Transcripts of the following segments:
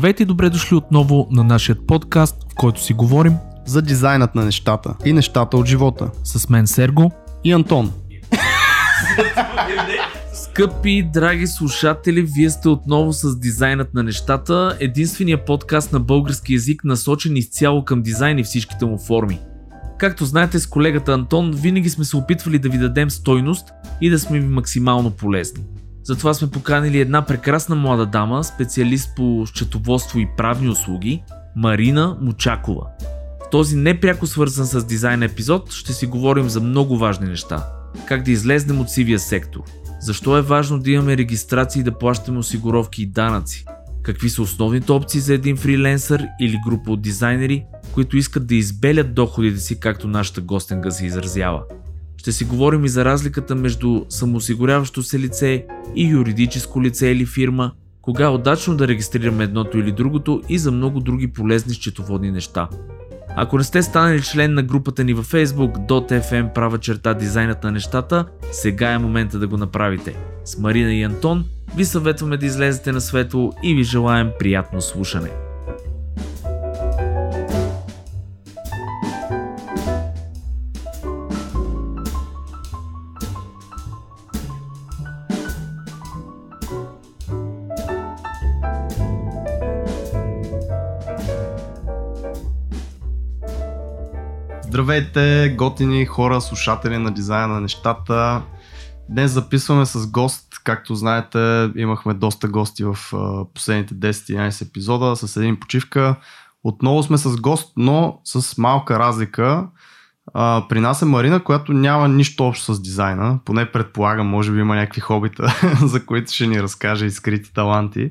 Здравейте и добре дошли отново на нашия подкаст, в който си говорим за дизайнът на нещата и нещата от живота. С мен Серго и Антон. Скъпи, драги слушатели, вие сте отново с дизайнът на нещата, единствения подкаст на български език, насочен изцяло към дизайн и всичките му форми. Както знаете, с колегата Антон винаги сме се опитвали да ви дадем стойност и да сме ви максимално полезни. Затова сме поканили една прекрасна млада дама, специалист по счетоводство и правни услуги, Марина Мучакова. В този непряко свързан с дизайн епизод ще си говорим за много важни неща. Как да излезнем от сивия сектор? Защо е важно да имаме регистрации и да плащаме осигуровки и данъци? Какви са основните опции за един фриленсър или група от дизайнери, които искат да избелят доходите си, както нашата гостенка се изразява? Ще си говорим и за разликата между самоосигуряващо се лице и юридическо лице или фирма, кога е удачно да регистрираме едното или другото и за много други полезни счетоводни неща. Ако не сте станали член на групата ни във Facebook .fm/дизайнът на нещата, сега е момента да го направите. С Марина и Антон ви съветваме да излезете на светло и ви желаем приятно слушане. Здравейте, готини хора, слушатели на дизайна на нещата. Днес записваме с гост. Както знаете, имахме доста гости в последните 10-11 епизода с един почивка. Отново сме с гост, но с малка разлика. При нас е Марина, която няма нищо общо с дизайна. Поне предполагам, може би има някакви хобита, за които ще ни разкаже и скрити таланти.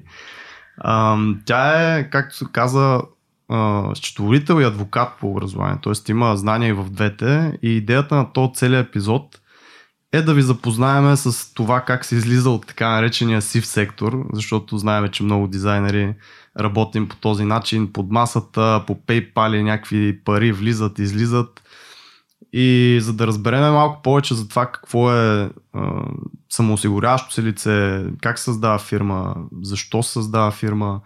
Тя е, както се каза, счетоводител и адвокат по образование, т.е. има знания и в двете, и идеята на този целият епизод е да ви запознаем с това как се излиза от така наречения сив сектор, защото знаем, че много дизайнери работим по този начин, под масата, по PayPal, някакви пари влизат, излизат, и за да разберем малко повече за това какво е самоосигуряващо се лице, как създава фирма, защо създава фирма,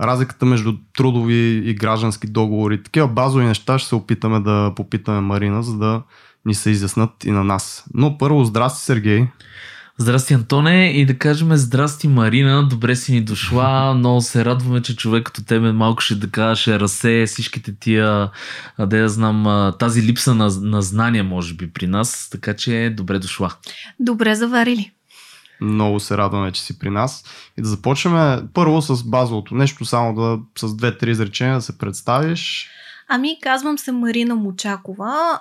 разликата между трудови и граждански договори, такива базови неща ще се опитаме да попитаме Марина, за да ни се изяснат и на нас. Но първо, здрасти, Сергей. Здрасти, Антоне, и да кажем здрасти, Марина, добре си ни дошла, много се радваме, че човек като тебе малко ще така ще разсее всичките тия, да знам, тази липса на знания, може би, при нас, така че добре дошла. Добре заварили. Много се радваме, че си при нас. И да започнем първо с базовото нещо, само да с 2-3 изречения да се представиш. Ами, казвам се Марина Мучакова.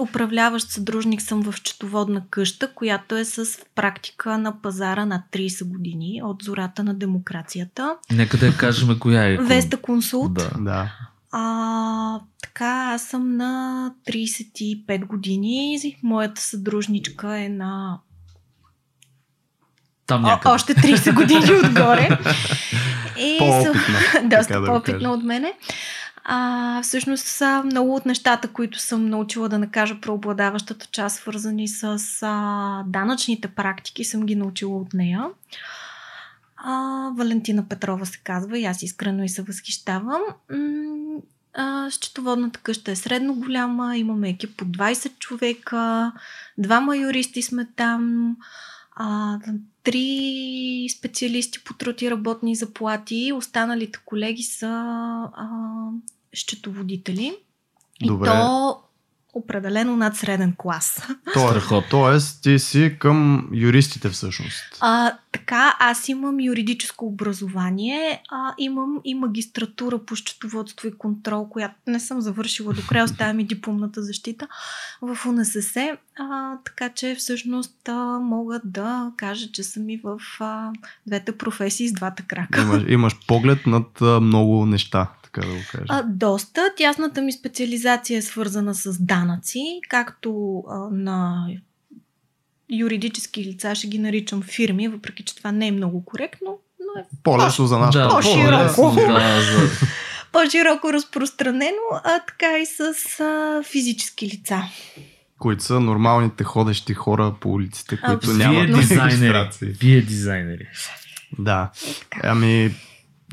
Управляващ съдружник съм в счетоводна къща, която е с практика на пазара над 30 години от зората на демокрацията. Нека да кажем коя е. Веста Консулт. Да. Така, аз съм на 35 години. Моята съдружничка е на още 30 години отгоре. И по-опитна. Доста по-опитна от мене. Всъщност са много от нещата, които съм научила да накажа преобладаващата част, свързани с данъчните практики, съм ги научила от нея. Валентина Петрова се казва и аз искрено и се възхищавам. Счетоводната къща е средно голяма, имаме екип от 20 човека, 2 юристи сме там, 3 специалисти по труд и работни заплати. Останалите колеги са счетоводители. Добре. И то определено над среден клас. Тоест ти си към юристите всъщност. Така, аз имам юридическо образование, имам и магистратура по счетоводство и контрол, която не съм завършила до края, оставя ми дипломната защита в УНСС, така че всъщност мога да кажа, че съм и в двете професии с двата крака. Имаш поглед над много неща. Да го кажа. Доста. Тясната ми специализация е свързана с данъци, както на юридически лица ще ги наричам фирми, въпреки че това не е много коректно, но е по-лесно за нас. Да, по-широко. По-широко разпространено, така и с физически лица. Които са нормалните ходещи хора по улиците, които нямат регистрации. Вие дизайнери. Да. Ами,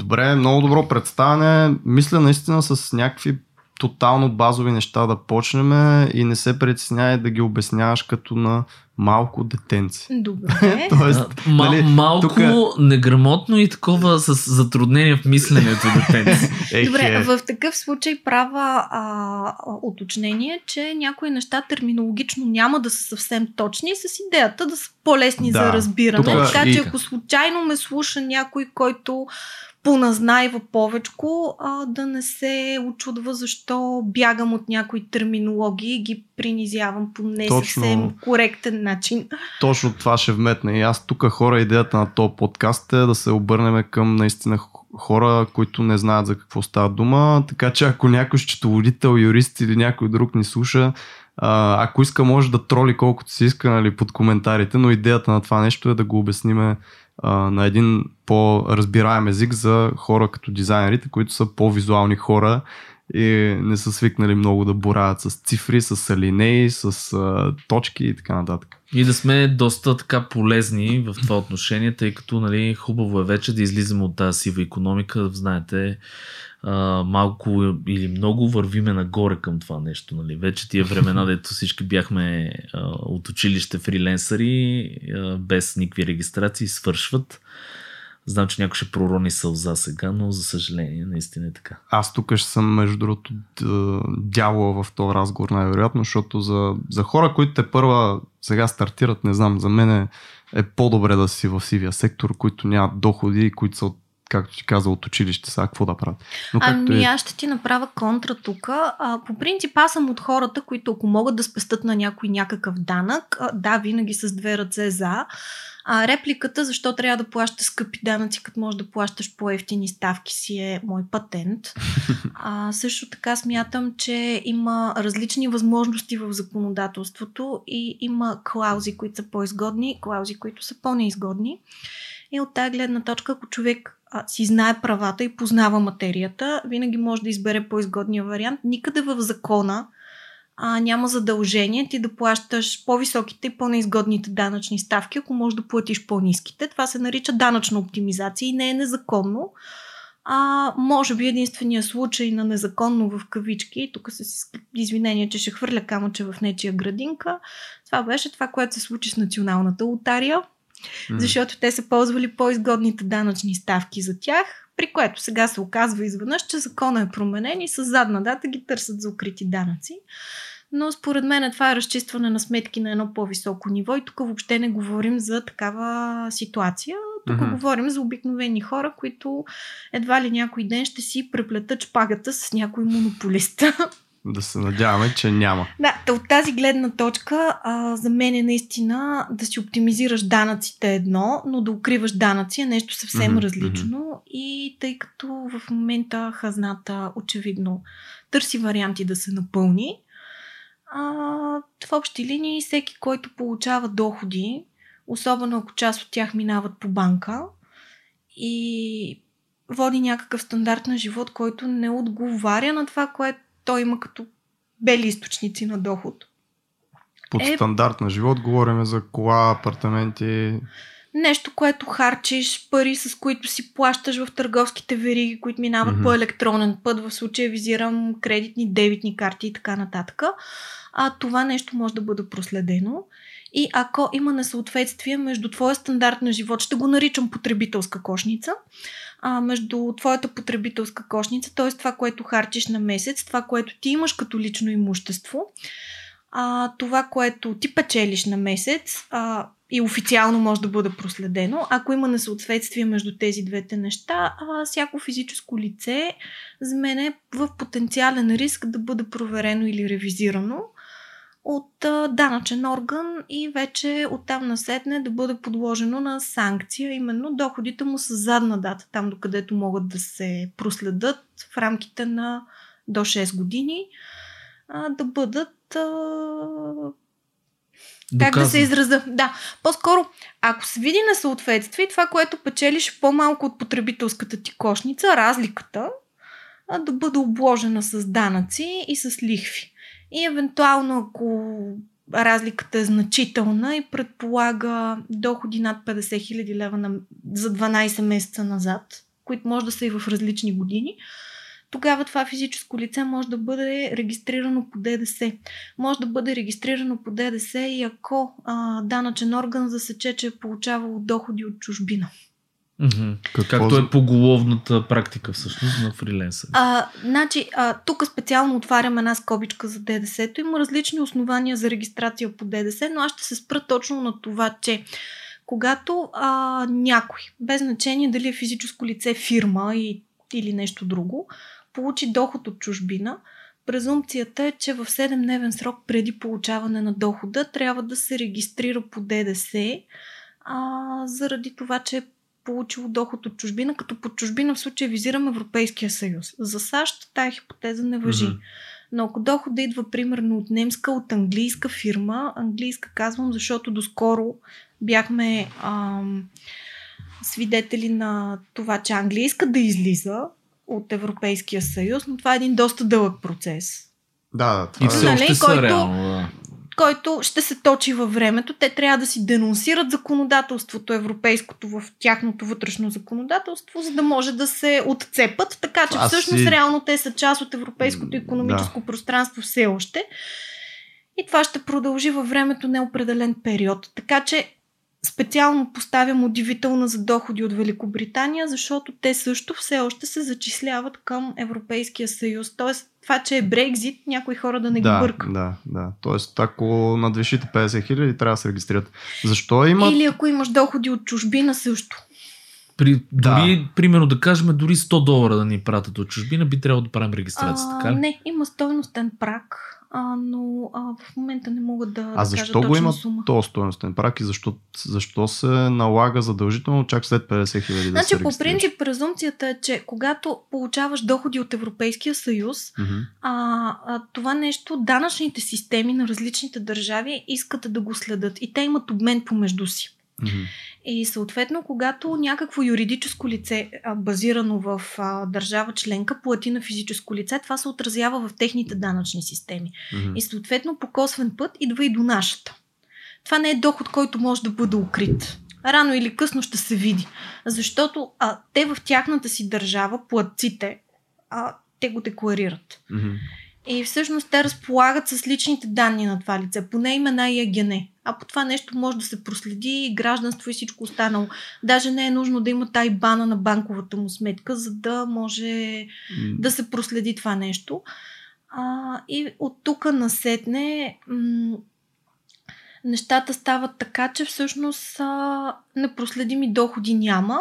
Добре, много добро представяне. Мисля наистина с някакви тотално базови неща да почнем и не се притесняй да ги обясняваш като на малко детенци. Добре. Тоест, нали, малко тук... неграмотно и такова с затруднение в мисленето детенци. Добре, в такъв случай правя уточнение, че някои неща терминологично няма да са съвсем точни с идеята да са по-лесни за разбиране. Тук, така че ако случайно ме слуша някой, който поназнайва повечко, да не се очудва защо бягам от някои терминологии и ги принизявам по не съвсем коректен начин. Точно това ще вметна и аз тук, хора, идеята на този подкаст е да се обърнем към наистина хора, които не знаят за какво става дума, така че ако някой счетоводител, юрист или някой друг ни слуша, ако иска, може да троли колкото си иска, нали, под коментарите, но идеята на това нещо е да го обясниме на един по-разбираем език за хора като дизайнерите, които са по-визуални хора и не са свикнали много да борават с цифри, с алинеи, с точки и така нататък. И да сме доста така полезни в това отношение, тъй като, нали, хубаво е вече да излизаме от тази сива икономика, знаете, малко или много вървиме нагоре към това нещо. Нали? Вече тия времена, дето всички бяхме от училище фриленсъри, без никакви регистрации, свършват. Знам, че някой ще пророни сълза сега, но за съжаление наистина е така. Аз тук ще съм, между другото, дявола в този разговор най-вероятно, защото за хора, които те първа сега стартират, не знам, за мен е по-добре да си в сивия сектор, които нямат доходи и които са от, както ти каза, от училище, сега какво да правят. Но ами аз ще ти направя контра тук. По принцип аз съм от хората, които ако могат да спестат на някой някакъв данък, да, винаги с две ръце за. Репликата, защо трябва да плащаш скъпи данъци, като можеш да плащаш по-евтини ставки, си е мой патент. Също така смятам, че има различни възможности в законодателството и има клаузи, които са по-изгодни, клаузи, които са по-неизгодни. И от тази гледна точка, ако човек си знае правата и познава материята, винаги може да избере по-изгодния вариант. Никъде в закона няма задължение ти да плащаш по-високите и по-неизгодните данъчни ставки, ако можеш да платиш по-ниските. Това се нарича данъчна оптимизация и не е незаконно. Може би единствения случай на незаконно в кавички, тук с извинение, че ще хвърля камъче в нечия градинка, това беше това, което се случи с националната лотария, защото те са ползвали по-изгодните данъчни ставки за тях, при което сега се оказва изведнъж, че законът е променен и с задна дата ги търсят за укрити данъци. Но според мен това е разчистване на сметки на едно по-високо ниво и тук въобще не говорим за такава ситуация. Тук говорим за обикновени хора, които едва ли някой ден ще си преплетат шпагата с някой монополист. Да се надяваме, че няма. Да, от тази гледна точка за мен е наистина да си оптимизираш данъците едно, но да укриваш данъци е нещо съвсем различно. И тъй като в момента хазната очевидно търси варианти да се напълни, в общи линии всеки, който получава доходи, особено ако част от тях минават по банка и води някакъв стандарт на живот, който не отговаря на това, което той има като бели източници на доход. Под стандарт на живот говорим за кола, апартаменти. Нещо, което харчиш, пари, с които си плащаш в търговските вериги, които минават по електронен път, в случая визирам кредитни, дебитни карти и така нататък. Това нещо може да бъде проследено. И ако има несъответствие между твоя стандарт на живот, ще го наричам потребителска кошница, между твоята потребителска кошница, т.е. това, което харчиш на месец, това, което ти имаш като лично имущество, това, което ти печелиш на месец и официално може да бъде проследено. Ако има несъответствие между тези двете неща, всяко физическо лице за мен е в потенциален риск да бъде проверено или ревизирано от данъчен орган и вече оттам насетне да бъде подложено на санкция, именно доходите му с задна дата, там докъдето могат да се проследят в рамките на до 6 години, да бъдат... Доказано. Как да се израза? Да, по-скоро, ако се види несъответствие, това, което печелиш по-малко от потребителската ти кошница, разликата, да бъде обложена с данъци и с лихви. И евентуално, ако разликата е значителна и предполага доходи над 50 000 лева за 12 месеца назад, които може да са и в различни години, тогава това физическо лице може да бъде регистрирано по ДДС. Може да бъде регистрирано по ДДС и ако данъчен орган засече, че е получавал доходи от чужбина. Както е поголовната практика всъщност на фриленсър. Тук специално отварям една скобичка за ДДС-то. Има различни основания за регистрация по ДДС, но аз ще се спра точно на това, че когато някой, без значение дали е физическо лице, фирма или нещо друго, получи доход от чужбина, презумпцията е, че в 7-дневен срок преди получаване на дохода трябва да се регистрира по ДДС, заради това, че е получило доход от чужбина, като под чужбина в случая визирам Европейския съюз. За САЩ тая хипотеза не важи. Mm-hmm. Но ако дохода идва примерно от немска, от английска фирма, английска казвам, защото доскоро бяхме свидетели на това, че Англия иска да излиза от Европейския съюз, но това е един доста дълъг процес. Да, това е. Който ще се точи във времето. Те трябва да си денонсират законодателството европейското в тяхното вътрешно законодателство, за да може да се отцепат, така че всъщност реално те са част от европейското икономическо пространство все още. И това ще продължи във времето неопределен период. Така че специално поставям удивителна за доходи от Великобритания, защото те също все още се зачисляват към Европейския съюз. Тоест, това, че е Брекзит, някои хора да не ги бъркат. Да. Тоест, ако надвишите 50 хиляди, трябва да се регистрират. Защо имат... Или ако имаш доходи от чужбина също. Примерно да кажем, дори $100 да ни пратят от чужбина, би трябвало да правим регистрация, така ли? Не, има стойностен прак. Но в момента не мога да кажа точна сума. А защо го има този стойностен прак и защо се налага задължително чак след 50 хиляди да се регистрираш? По принцип презумпцията е, че когато получаваш доходи от Европейския съюз, mm-hmm. Това нещо данъчните системи на различните държави искат да го следят и те имат обмен помежду си. Mm-hmm. И съответно, когато някакво юридическо лице, базирано в държава членка, плати на физическо лице, това се отразява в техните данъчни системи. Mm-hmm. И съответно, по косвен път идва и до нашата. Това не е доход, който може да бъде укрит. Рано или късно ще се види. Защото те в тяхната си държава, платците, те го декларират. Mm-hmm. И всъщност те разполагат с личните данни на това лице, поне имена и ЕГН. А по това нещо може да се проследи гражданство и всичко останало. Даже не е нужно да има тайбана на банковата му сметка, за да може да се проследи това нещо. И от тук насетне нещата стават така, че всъщност непроследими доходи няма.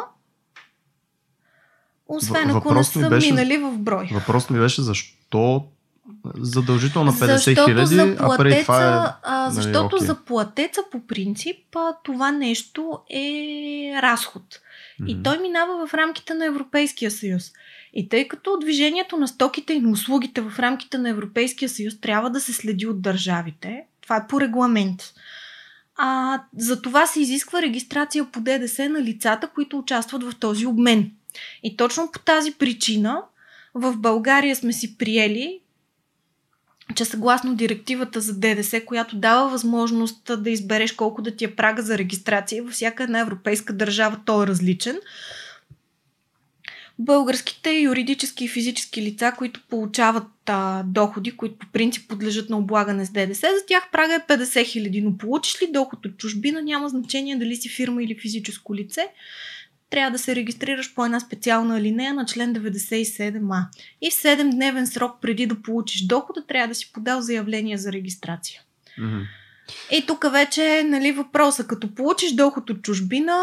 Освен ако не са минали в брой. Въпрос ми беше защо задължително на 50 хиляди, а преди това е... Защото за платеца по принцип това нещо е разход. Mm-hmm. И той минава в рамките на Европейския съюз. И тъй като движението на стоките и на услугите в рамките на Европейския съюз трябва да се следи от държавите, това е по регламент. За това се изисква регистрация по ДДС на лицата, които участват в този обмен. И точно по тази причина в България сме си приели, че съгласно директивата за ДДС, която дава възможност да избереш колко да ти е прага за регистрация, във всяка една европейска държава той е различен. Българските юридически и физически лица, които получават доходи, които по принцип подлежат на облагане с ДДС, за тях прага е 50 хиляди, но получиш ли доход от чужбина, няма значение дали си фирма или физическо лице, трябва да се регистрираш по една специална алинея на член 97а. И в 7-дневен срок преди да получиш дохода, трябва да си подал заявление за регистрация. Mm-hmm. И тук вече е въпроса, като получиш доход от чужбина,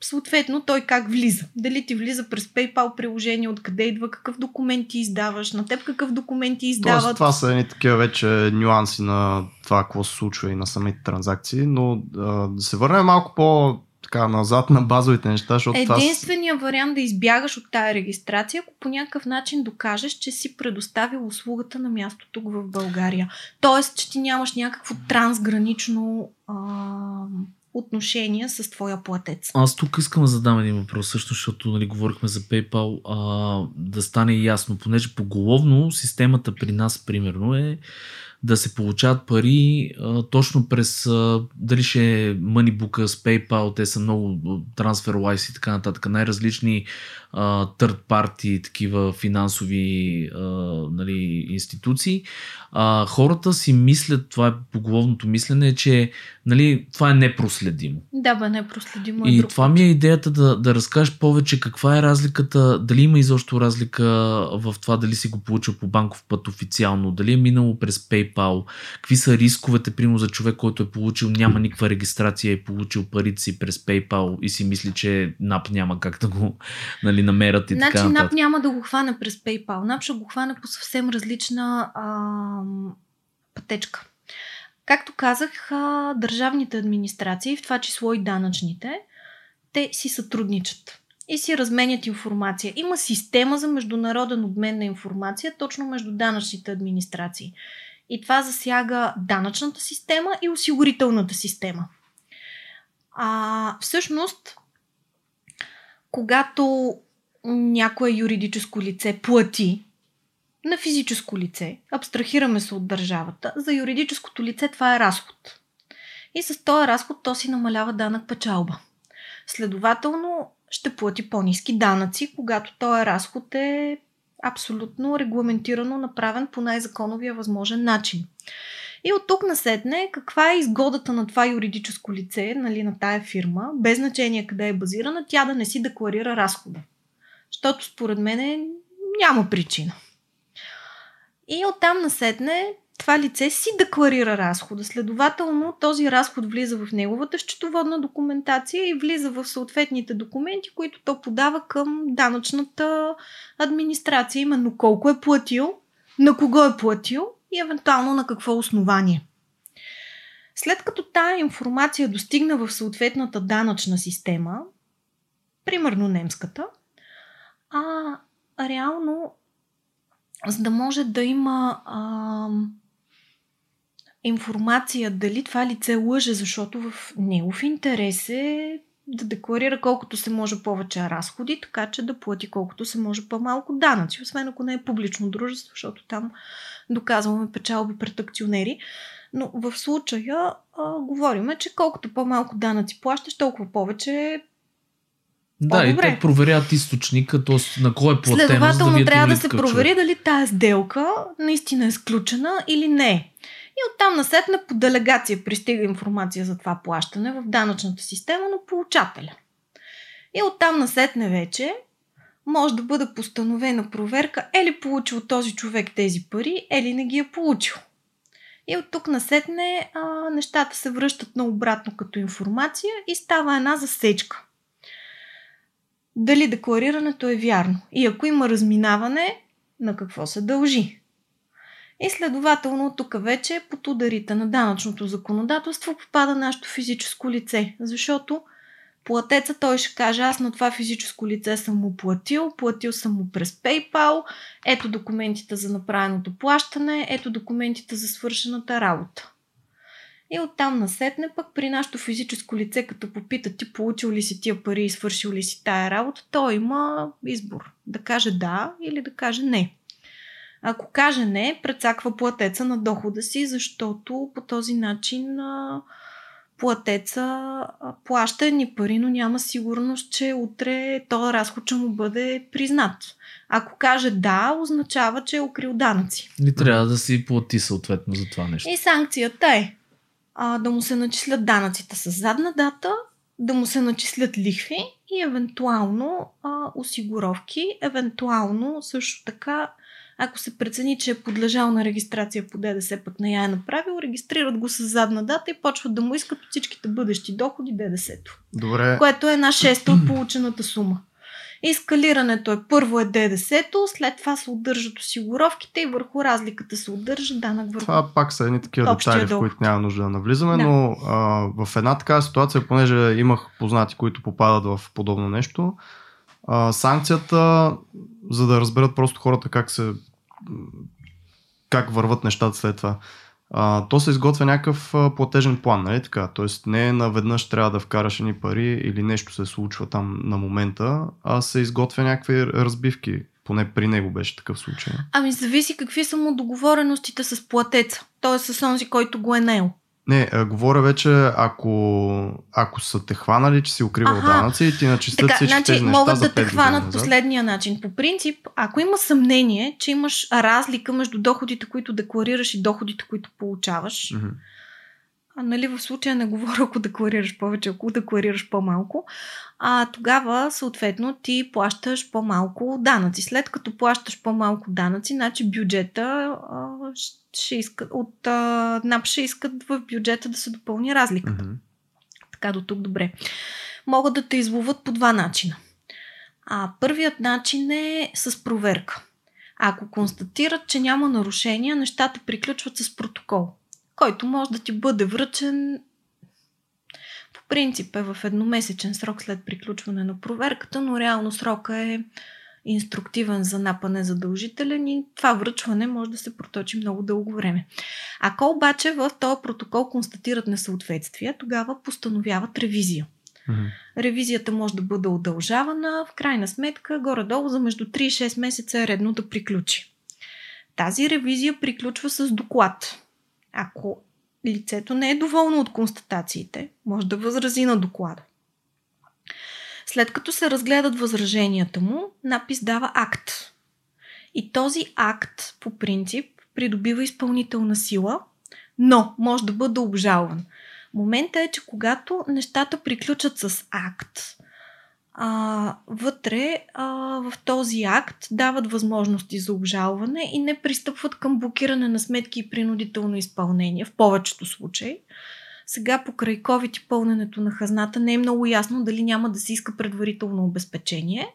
съответно той как влиза? Дали ти влиза през PayPal приложение, откъде идва, какъв документ ти издаваш, на теб какъв документ ти издават? Тоест, това са едни такива вече нюанси на това, какво се случва и на самите транзакции, но да се върнем малко по... назад на базовите неща, защото единственият вариант да избягаш от тая регистрация, ако по някакъв начин докажеш, че си предоставил услугата на място тук в България. Тоест, че ти нямаш някакво трансгранично отношение с твоя платец. Аз тук искам да задам един въпрос също, защото говорихме за PayPal, да стане ясно, понеже поголовно системата при нас примерно е да се получават пари точно през, дали ще е Moneybook с PayPal, те са много, TransferWise и така нататък, най-различни third party такива финансови нали, институции. Хората си мислят, това е поголовното мислене, че нали, това е непроследимо. Да, бе, непроследимо е и друг. Това ми е идеята да разкажеш повече каква е разликата, дали има изобщо разлика в това дали си го получил по банков път официално, дали е минало през PayPal, какви са рисковете, примерно за човек, който е получил, няма никаква регистрация, е получил парите си през PayPal и си мисли, че НАП няма как да го нали, намерят и така. Значи НАП няма да го хване през PayPal. НАП ще го хване по съвсем различна пътечка. Както казах, държавните администрации, в това число и данъчните, те си сътрудничат и си разменят информация. Има система за международен обмен на информация точно между данъчните администрации. И това засяга данъчната система и осигурителната система. Всъщност, когато някое юридическо лице плати на физическо лице, абстрахираме се от държавата, за юридическото лице това е разход. И с този разход то си намалява данък печалба. Следователно, ще плати по-ниски данъци, когато този разход е абсолютно регламентирано направен по най-законовия възможен начин. И от тук насетне, каква е изгодата на това юридическо лице, нали, на тая фирма, без значение къде е базирана, тя да не си декларира разхода. Защото според мен няма причина. И оттам насетне, това лице си декларира разхода. Следователно, този разход влиза в неговата счетоводна документация и влиза в съответните документи, които то подава към данъчната администрация. Именно колко е платил, на кого е платил и евентуално на какво основание. След като тая информация достигна в съответната данъчна система, примерно немската, реално, за да може да има информация дали това лице лъже, защото в негов интерес е да декларира колкото се може повече разходи, така че да плати колкото се може по-малко данъци, освен ако не е публично дружество, защото там доказваме печалби пред акционери. Но в случая говориме, че колкото по-малко данъци плащаш, толкова повече по-добре. Да, и те проверят източника, т.е. на кой е платено. Следователно да трябва да се провери дали тая сделка наистина е сключена или не. И оттам насетне по делегация пристига информация за това плащане в данъчната система на получателя. И оттам насетне вече може да бъде постановена проверка е ли получил този човек тези пари, е ли не ги е получил. И от тук насетне нещата се връщат наобратно като информация и става една засечка. Дали декларирането е вярно и ако има разминаване, на какво се дължи. И следователно тук вече под ударите на данъчното законодателство попада нашето физическо лице, защото платеца той ще каже, аз на това физическо лице съм му платил съм му през PayPal, ето документите за направеното плащане, ето документите за свършената работа. И оттам насетне пък при нашето физическо лице, като попита ти получил ли си тия пари и свършил ли си тая работа, той има избор. Да каже да или да каже не. Ако каже не, прецаква платеца на дохода си, защото по този начин платеца плаща едни пари, но няма сигурност, че утре този разход ще му бъде признат. Ако каже да, означава, че е укрил данъци. И трябва да си плати съответно за това нещо. И санкцията е да му се начислят данъците с задна дата, да му се начислят лихви и евентуално осигуровки, евентуално също така, ако се прецени, че е подлежал на регистрация по ДДС, пък не я е направил, регистрират го с задна дата и почват да му искат от всичките бъдещи доходи ДДС-то. Добре. Което е една шеста от получената сума. Ескалирането е първо е ДДС-то, след това се удържат осигуровките и върху разликата се удържа данък върху. Това пак са едни такива детайли, в които няма нужда да навлизаме, да. Но в една такава ситуация, понеже имах познати, които попадат в подобно нещо, санкцията, за да разберат просто хората как върват нещата след това. То се изготвя някакъв платежен план, нали така? Тоест не наведнъж трябва да вкараш едни пари или нещо се случва там на момента, а се изготвя някакви разбивки Поне при него беше такъв случай. Ами зависи какви са му договореностите с платеца. Т.е. с онзи, който го е наел. Не, говоря вече, ако са те хванали, че си укривал данъци и ти начистят всички значи, тези неща за 5 години. Могат да те хванат последния начин. По принцип, ако има съмнение, че имаш разлика между доходите, които декларираш и доходите, които получаваш, mm-hmm. Нали, в случая не говоря, ако декларираш повече, ако декларираш по-малко, тогава, съответно, ти плащаш по-малко данъци. След като плащаш по-малко данъци, значи бюджета ще иска, от НАП ще искат в бюджета да се допълни разликата. Mm-hmm. Така, до тук добре. Могат да те изловат по два начина. Първият начин е с проверка. Ако констатират, че няма нарушения, нещата приключват с протокол, който може да ти бъде връчен по принцип е в едномесечен срок след приключване на проверката, но реално срока е инструктивен за НАП, не задължителен и това връчване може да се проточи много дълго време. Ако обаче в този протокол констатират несъответствия, тогава постановяват ревизия. Mm-hmm. Ревизията може да бъде удължавана, в крайна сметка горе-долу за между 3 и 6 месеца е редно да приключи. Тази ревизия приключва с доклад. Ако лицето не е доволно от констатациите, може да възрази на доклада. След като се разгледат възраженията му, НАП издава акт. И този акт, по принцип, придобива изпълнителна сила, но може да бъде обжалван. Моментът е, че когато нещата приключат с акт, вътре в този акт дават възможности за обжалване и не пристъпват към блокиране на сметки и принудително изпълнение в повечето случаи. Сега покрай COVID и пълненето на хазната не е много ясно дали няма да се иска предварително обезпечение,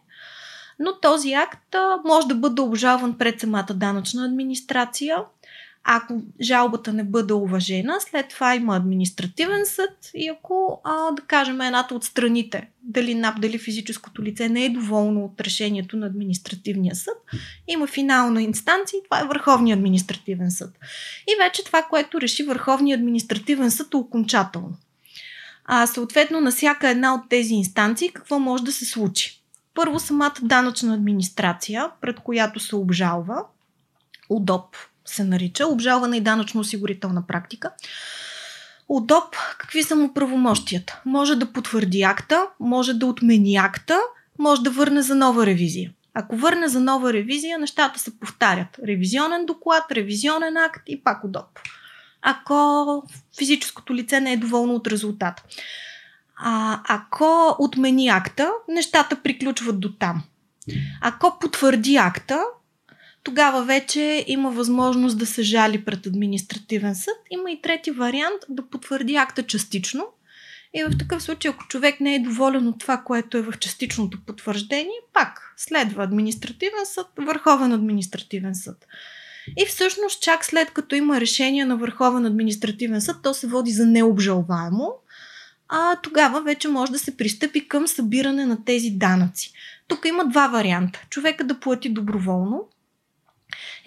но този акт може да бъде обжалван пред самата данъчна администрация. Ако жалбата не бъде уважена, след това има административен съд и ако, да кажем, едната от страните, дали НАП, дали физическото лице, не е доволно от решението на административния съд, има финална инстанция и това е Върховния административен съд. И вече това, което реши Върховния административен съд, е окончателно. Съответно, на всяка една от тези инстанции какво може да се случи? Първо, самата данъчна администрация, пред която се обжалва, УДОП се нарича, обжалвана и данъчно-осигурителна практика. ООД, какви са му правомощията? Може да потвърди акта, може да отмени акта, може да върне за нова ревизия. Ако върне за нова ревизия, нещата се повтарят. Ревизионен доклад, ревизионен акт и пак ООД. Ако физическото лице не е доволно от резултата. Ако отмени акта, нещата приключват до там. Ако потвърди акта, тогава вече има възможност да се жали пред административен съд. Има и трети вариант – да потвърди акта частично. И в такъв случай, ако човек не е доволен от това, което е в частичното потвърждение, пак следва административен съд, Върховен административен съд. И всъщност, чак след като има решение на Върховен административен съд, то се води за необжалваемо, тогава вече може да се пристъпи към събиране на тези данъци. Тук има два варианта. Човека да плати доброволно,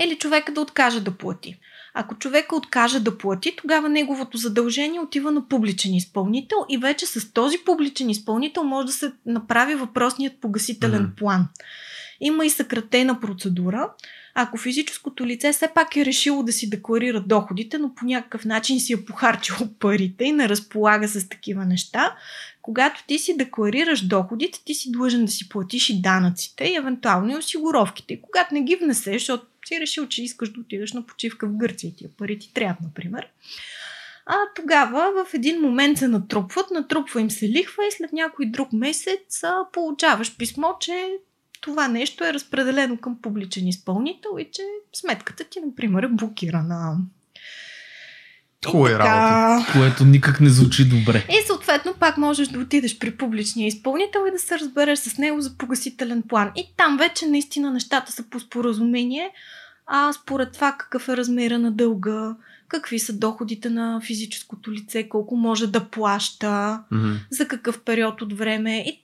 или човека да откаже да плати. Ако човека откаже да плати, тогава неговото задължение отива на публичен изпълнител и вече с този публичен изпълнител може да се направи въпросният погасителен план. Има и съкратена процедура. Ако физическото лице все пак е решило да си декларира доходите, но по някакъв начин си е похарчило парите и не разполага с такива неща, когато ти си декларираш доходите, ти си длъжен да си платиш и данъците и евентуално и осигуровките. И когато не ги внесеш, защото си решил, че искаш да отидеш на почивка в Гърция и тия пари ти трябва, например, тогава в един момент се натрупва им се лихва и след някой друг месец получаваш писмо, че това нещо е разпределено към публичен изпълнител и че сметката ти, например, е блокирана. Хубава работа, което никак не звучи добре. И съответно пак можеш да отидеш при публичния изпълнител и да се разбереш с него за погасителен план. И там вече наистина нещата са по споразумение, според това какъв е размера на дълга, какви са доходите на физическото лице, колко може да плаща, за какъв период от време. И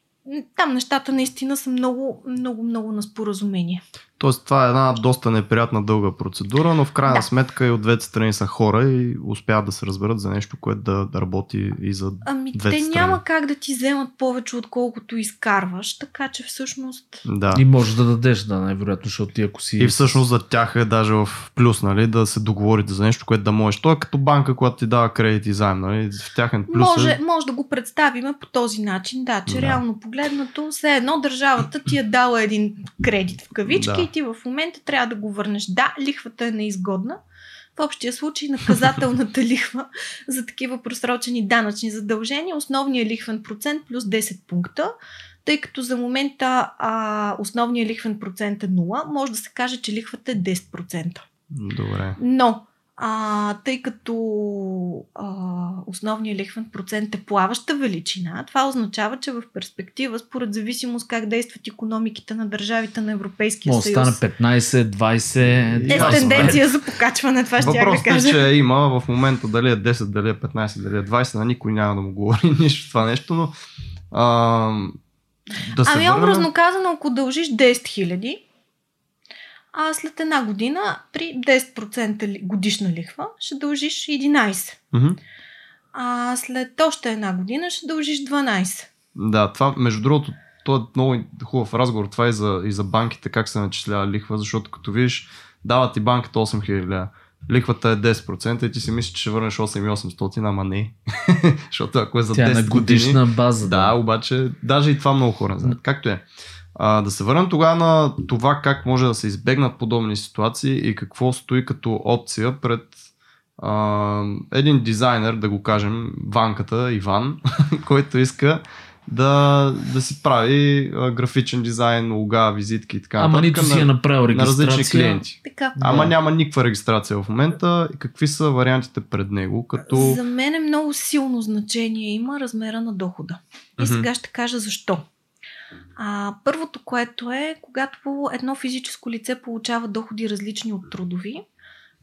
там нещата наистина са много, много, много на споразумение. Тоест, това е една доста неприятна дълга процедура, но в крайна сметка и от двете страни са хора и успяват да се разберат за нещо, което да работи и за двете страни. Те няма как да ти вземат повече, отколкото изкарваш, така че всъщност... Да. И можеш да дадеш, да, най-вероятно, защото ти ако си... И всъщност за тях е даже в плюс, нали, да се договорите за нещо, което да можеш. Той е като банка, която ти дава кредит и заем, нали, в тяхен плюс... Може да го представим по този начин, да, че реално погледнато, все едно държавата ти е дала един кредит в кавички. Да. И ти в момента трябва да го върнеш. Да, лихвата е неизгодна. В общия случай наказателната лихва за такива просрочени данъчни задължения, основният лихвен процент плюс 10 пункта, тъй като за момента основният лихвен процент е 0, може да се каже, че лихвата е 10%. Добре. Но тъй като основният лихвен процент е плаваща величина, това означава, че в перспектива, според зависимост как действат икономиките на държавите на Европейския съюз... Може да стане 15, 20... Е тенденция за покачване, това ще я да кажа. Въпросът е, че има в момента дали е 10, дали е 15, дали е 20, на никой няма да му говори нищо това нещо, но... Да се върнем... образно казано, ако дължиш 10 000... А след една година при 10% годишна лихва ще дължиш 11%. Mm-hmm. А след още една година ще дължиш 12%. Да, това между другото, то е много хубав разговор. Това е и за банките, как се начислява лихва, защото като видиш, дава ти банката 8000 лв. Лихвата е 10% и ти си мислиш, че ще върнеш 8800, ама не. Защото ако е за 10 години... Тя е на годишна база. Да, обаче даже и това много хора не знаят. Както е. Да се върнем тогава на това как може да се избегнат подобни ситуации и какво стои като опция пред един дизайнер, да го кажем, Ванката, Иван, който иска да си прави графичен дизайн, лога, визитки и така. Ама нито си е направил регистрация. На различни клиенти. Така. Ама няма никаква регистрация в момента. Какви са вариантите пред него? Като... За мен е много силно значение има размера на дохода. И сега ще кажа защо. Първото, което е, когато едно физическо лице получава доходи различни от трудови,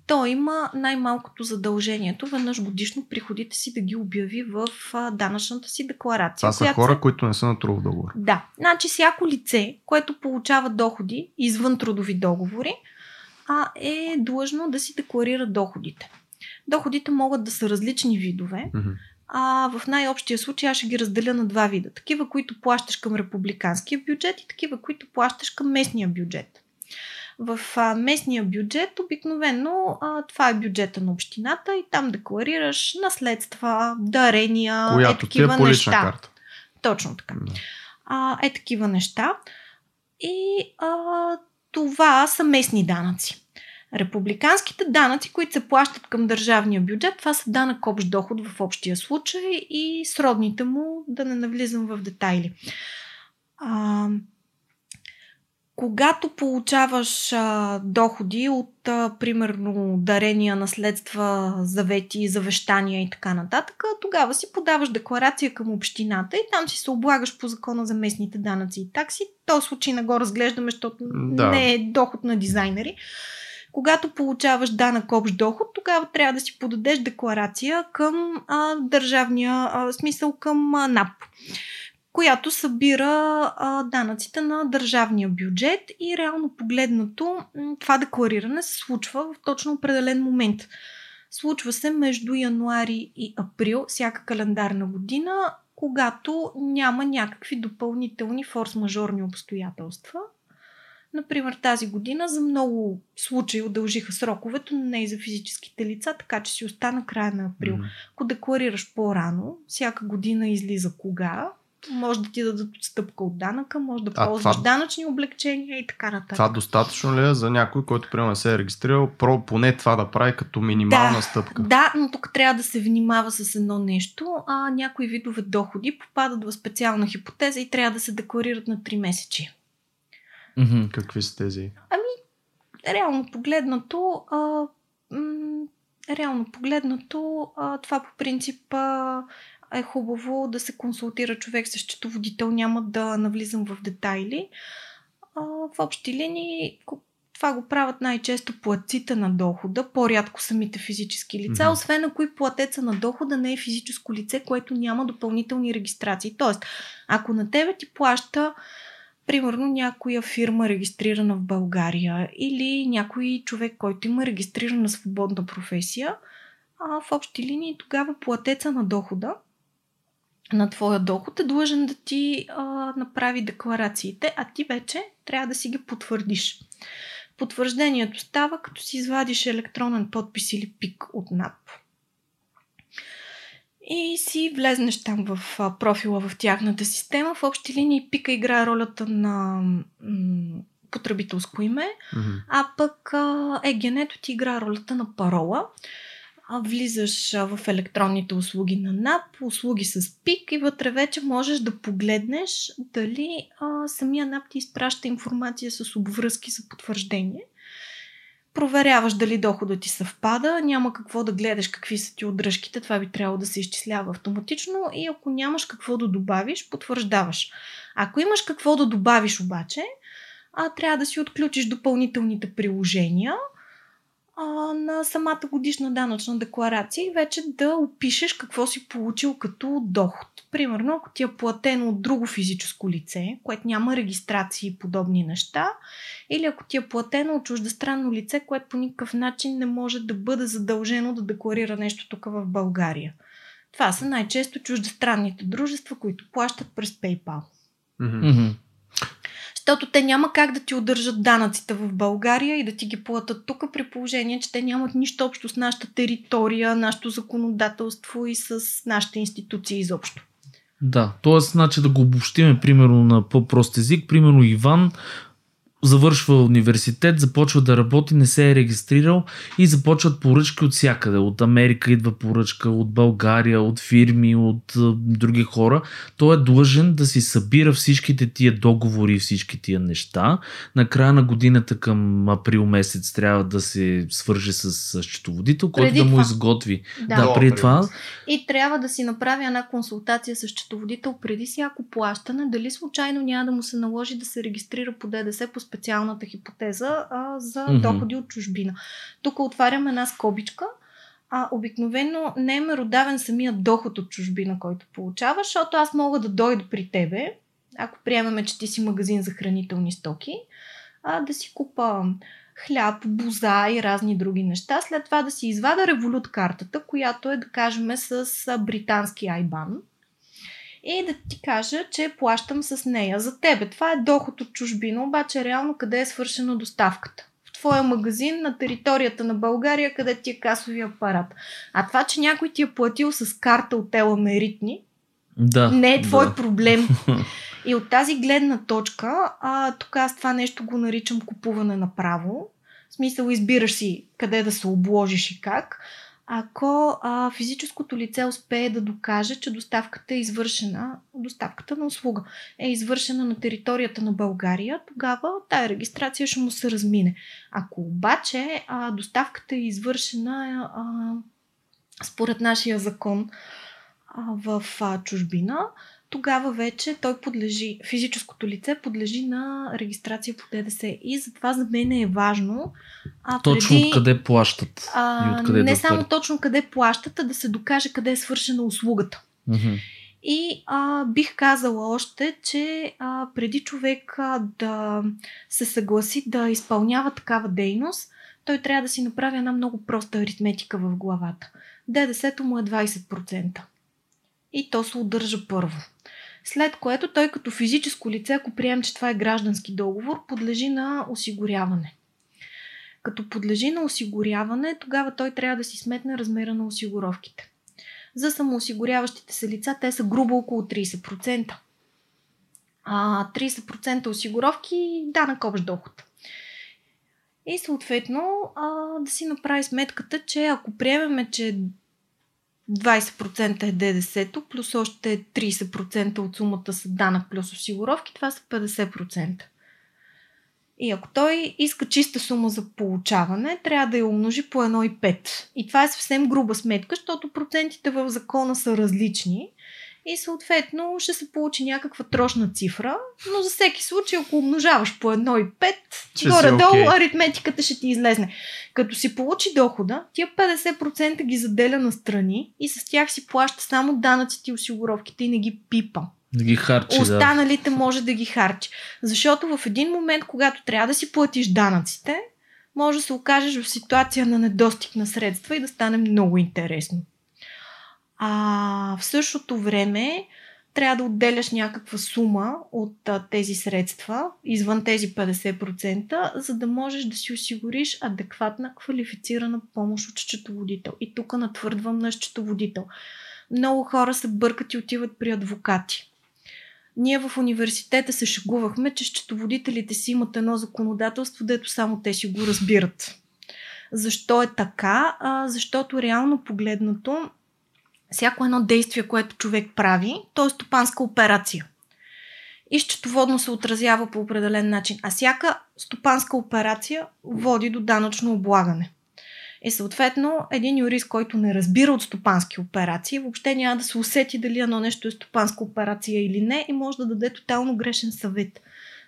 то има най-малкото задължението веднъж годишно приходите си да ги обяви в данъчната си декларация. Това са хора, които не са на трудов договор. Да, значи всяко лице, което получава доходи извън трудови договори, е длъжно да си декларира доходите. Доходите могат да са различни видове. В най-общия случай аз ще ги разделя на два вида. Такива, които плащаш към републиканския бюджет и такива, които плащаш към местния бюджет. В местния бюджет обикновено това е бюджета на общината и там декларираш наследства, дарения, която ти е по лична карта. Точно така. Такива неща. И това са местни данъци. Републиканските данъци, които се плащат към държавния бюджет, това са данък общ доход в общия случай и сродните му, да не навлизам в детайли. Когато получаваш доходи от, примерно, дарения, наследства, завети, завещания и така нататък, тогава си подаваш декларация към общината и там си се облагаш по закона за местните данъци и такси. Този случай не го разглеждаме, защото не е доход на дизайнери. Когато получаваш данък общ доход, тогава трябва да си подадеш декларация към държавния, смисъл към НАП, която събира данъците на държавния бюджет и реално погледнато това деклариране се случва в точно определен момент. Случва се между януари и април всяка календарна година, когато няма някакви допълнителни форс-мажорни обстоятелства. Например, тази година за много случаи удължиха сроковето, но не и за физическите лица, така че си остана края на април. Ако декларираш по-рано, всяка година излиза кога, може да ти дадат отстъпка от данъка, може да ползваш данъчни облегчения и така нататък. Това достатъчно ли е за някой, който примерно не се е регистрирал, поне това да прави като минимална стъпка? Да, но тук трябва да се внимава с едно нещо. Някои видове доходи попадат в специална хипотеза и трябва да се декларират на 3 месечи. Какви са тези? Реално погледнато, това по принцип е хубаво да се консултира човек с счетоводител, няма да навлизам в детайли. В общи линии това го правят най-често платците на дохода, по-рядко самите физически лица, освен ако и платеца на дохода не е физическо лице, което няма допълнителни регистрации. Тоест, ако на тебе ти плаща Примерно някоя фирма регистрирана в България или някой човек, който има регистрирана свободна професия, а в общи линии тогава платеца на дохода, на твоя доход е длъжен да ти направи декларациите, а ти вече трябва да си ги потвърдиш. Потвърждението става, като си извадиш електронен подпис или пик от НАП. И си влезнеш там в профила в тяхната система. В общи линии пика играе ролята на потребителско име, а пък ЕГН-то ти играе ролята на парола. Влизаш в електронните услуги на НАП, услуги с пик и вътре вече можеш да погледнеш дали самия НАП ти изпраща информация с обвръзки за потвърждение. Проверяваш дали доходът ти съвпада, няма какво да гледаш какви са ти удръжките, това би трябвало да се изчислява автоматично и ако нямаш какво да добавиш, потвърждаваш. Ако имаш какво да добавиш обаче, трябва да си отключиш допълнителните приложения на самата годишна данъчна декларация и вече да опишеш какво си получил като доход. Примерно, ако ти е платено от друго физическо лице, което няма регистрации и подобни неща, или ако ти е платено от чуждестранно лице, което по никакъв начин не може да бъде задължено да декларира нещо тук в България. Това са най-често чуждестранните дружества, които плащат през PayPal. Mm-hmm. Защото те няма как да ти удържат данъците в България и да ти ги платят тук при положение, че те нямат нищо общо с нашата територия, нашето законодателство и с нашите институции изобщо. Да, т.е. значи да го обобщиме примерно на по-прост език. Примерно Иван завършва университет, започва да работи, не се е регистрирал и започват поръчки от всякъде. От Америка идва поръчка, от България, от фирми, от други хора. Той е длъжен да си събира всичките тия договори и всички тия неща. На края на годината към април месец трябва да се свърже с счетоводител, който да му изготви. Да, преди това. И трябва да си направи една консултация с счетоводител преди всяко плащане. Дали случайно няма да му се наложи да се регистрира по ДДС по специалната хипотеза за доходи от чужбина. Тук отварям една скобичка. Обикновено не е меродавен самия доход от чужбина, който получаваш, защото аз мога да дойда при тебе, ако приемаме, че ти си магазин за хранителни стоки, да си купа хляб, буза и разни други неща. След това да си извада револют картата, която е, да кажем, с британски IBAN. И да ти кажа, че плащам с нея за тебе. Това е доход от чужбина, обаче реално къде е свършена доставката? В твоя магазин на територията на България, къде ти е касовия апарат. А това, че някой ти е платил с карта от Еламеритни, не е твой проблем. И от тази гледна точка, тук аз това нещо го наричам купуване направо. В смисъл, избираш си къде да се обложиш и как. Ако физическото лице успее да докаже, че доставката е извършена, доставката на услуга е извършена на територията на България, тогава тая регистрация ще му се размине. Ако обаче доставката е извършена според нашия закон в чужбина, тогава вече той подлежи, физическото лице подлежи на регистрация по ДДС. И затова за мен е важно. Точно откъде плащат. И откъде не само точно къде плащат, а да се докаже къде е свършена услугата. Mm-hmm. И бих казала още, че преди човек да се съгласи да изпълнява такава дейност, той трябва да си направи една много проста аритметика в главата. ДДС-то му е 20%. И то се удържа първо. След което той като физическо лице, ако приемем, че това е граждански договор, подлежи на осигуряване. Като подлежи на осигуряване, тогава той трябва да си сметне размера на осигуровките. За самоосигуряващите се лица, те са грубо около 30%. 30% осигуровки и данък общ доход. И съответно да си направи сметката, че ако приемеме, че 20% е ДДС-то, плюс още 30% от сумата са данък плюс осигуровки, това са 50%. И ако той иска чиста сума за получаване, трябва да я умножи по 1,5. И това е съвсем груба сметка, защото процентите в закона са различни и съответно ще се получи някаква трошна цифра, но за всеки случай, ако умножаваш по 1,5, горе-долу аритметиката ще ти излезне. Като си получи дохода, тия 50% ги заделя настрани и с тях си плаща само данъците и осигуровките и не ги пипа. да ги харчи, останалите да. Може да ги харчи. Защото в един момент, когато трябва да си платиш данъците, може да се окажеш в ситуация на недостиг на средства и да стане много интересно. А в същото време трябва да отделяш някаква сума от тези средства, извън тези 50%, за да можеш да си осигуриш адекватна квалифицирана помощ от счетоводител. И тук натвърдвам на счетоводител. Много хора се бъркат и отиват при адвокати. Ние в университета се шегувахме, че счетоводителите си имат едно законодателство, дето само те си го разбират. Защо е така? Защото реално погледнато, всяко едно действие, което човек прави, то е стопанска операция. И счетоводно се отразява по определен начин. А всяка стопанска операция води до данъчно облагане. И съответно, един юрист, който не разбира от стопански операции, въобще няма да се усети дали едно нещо е стопанска операция или не и може да даде тотално грешен съвет.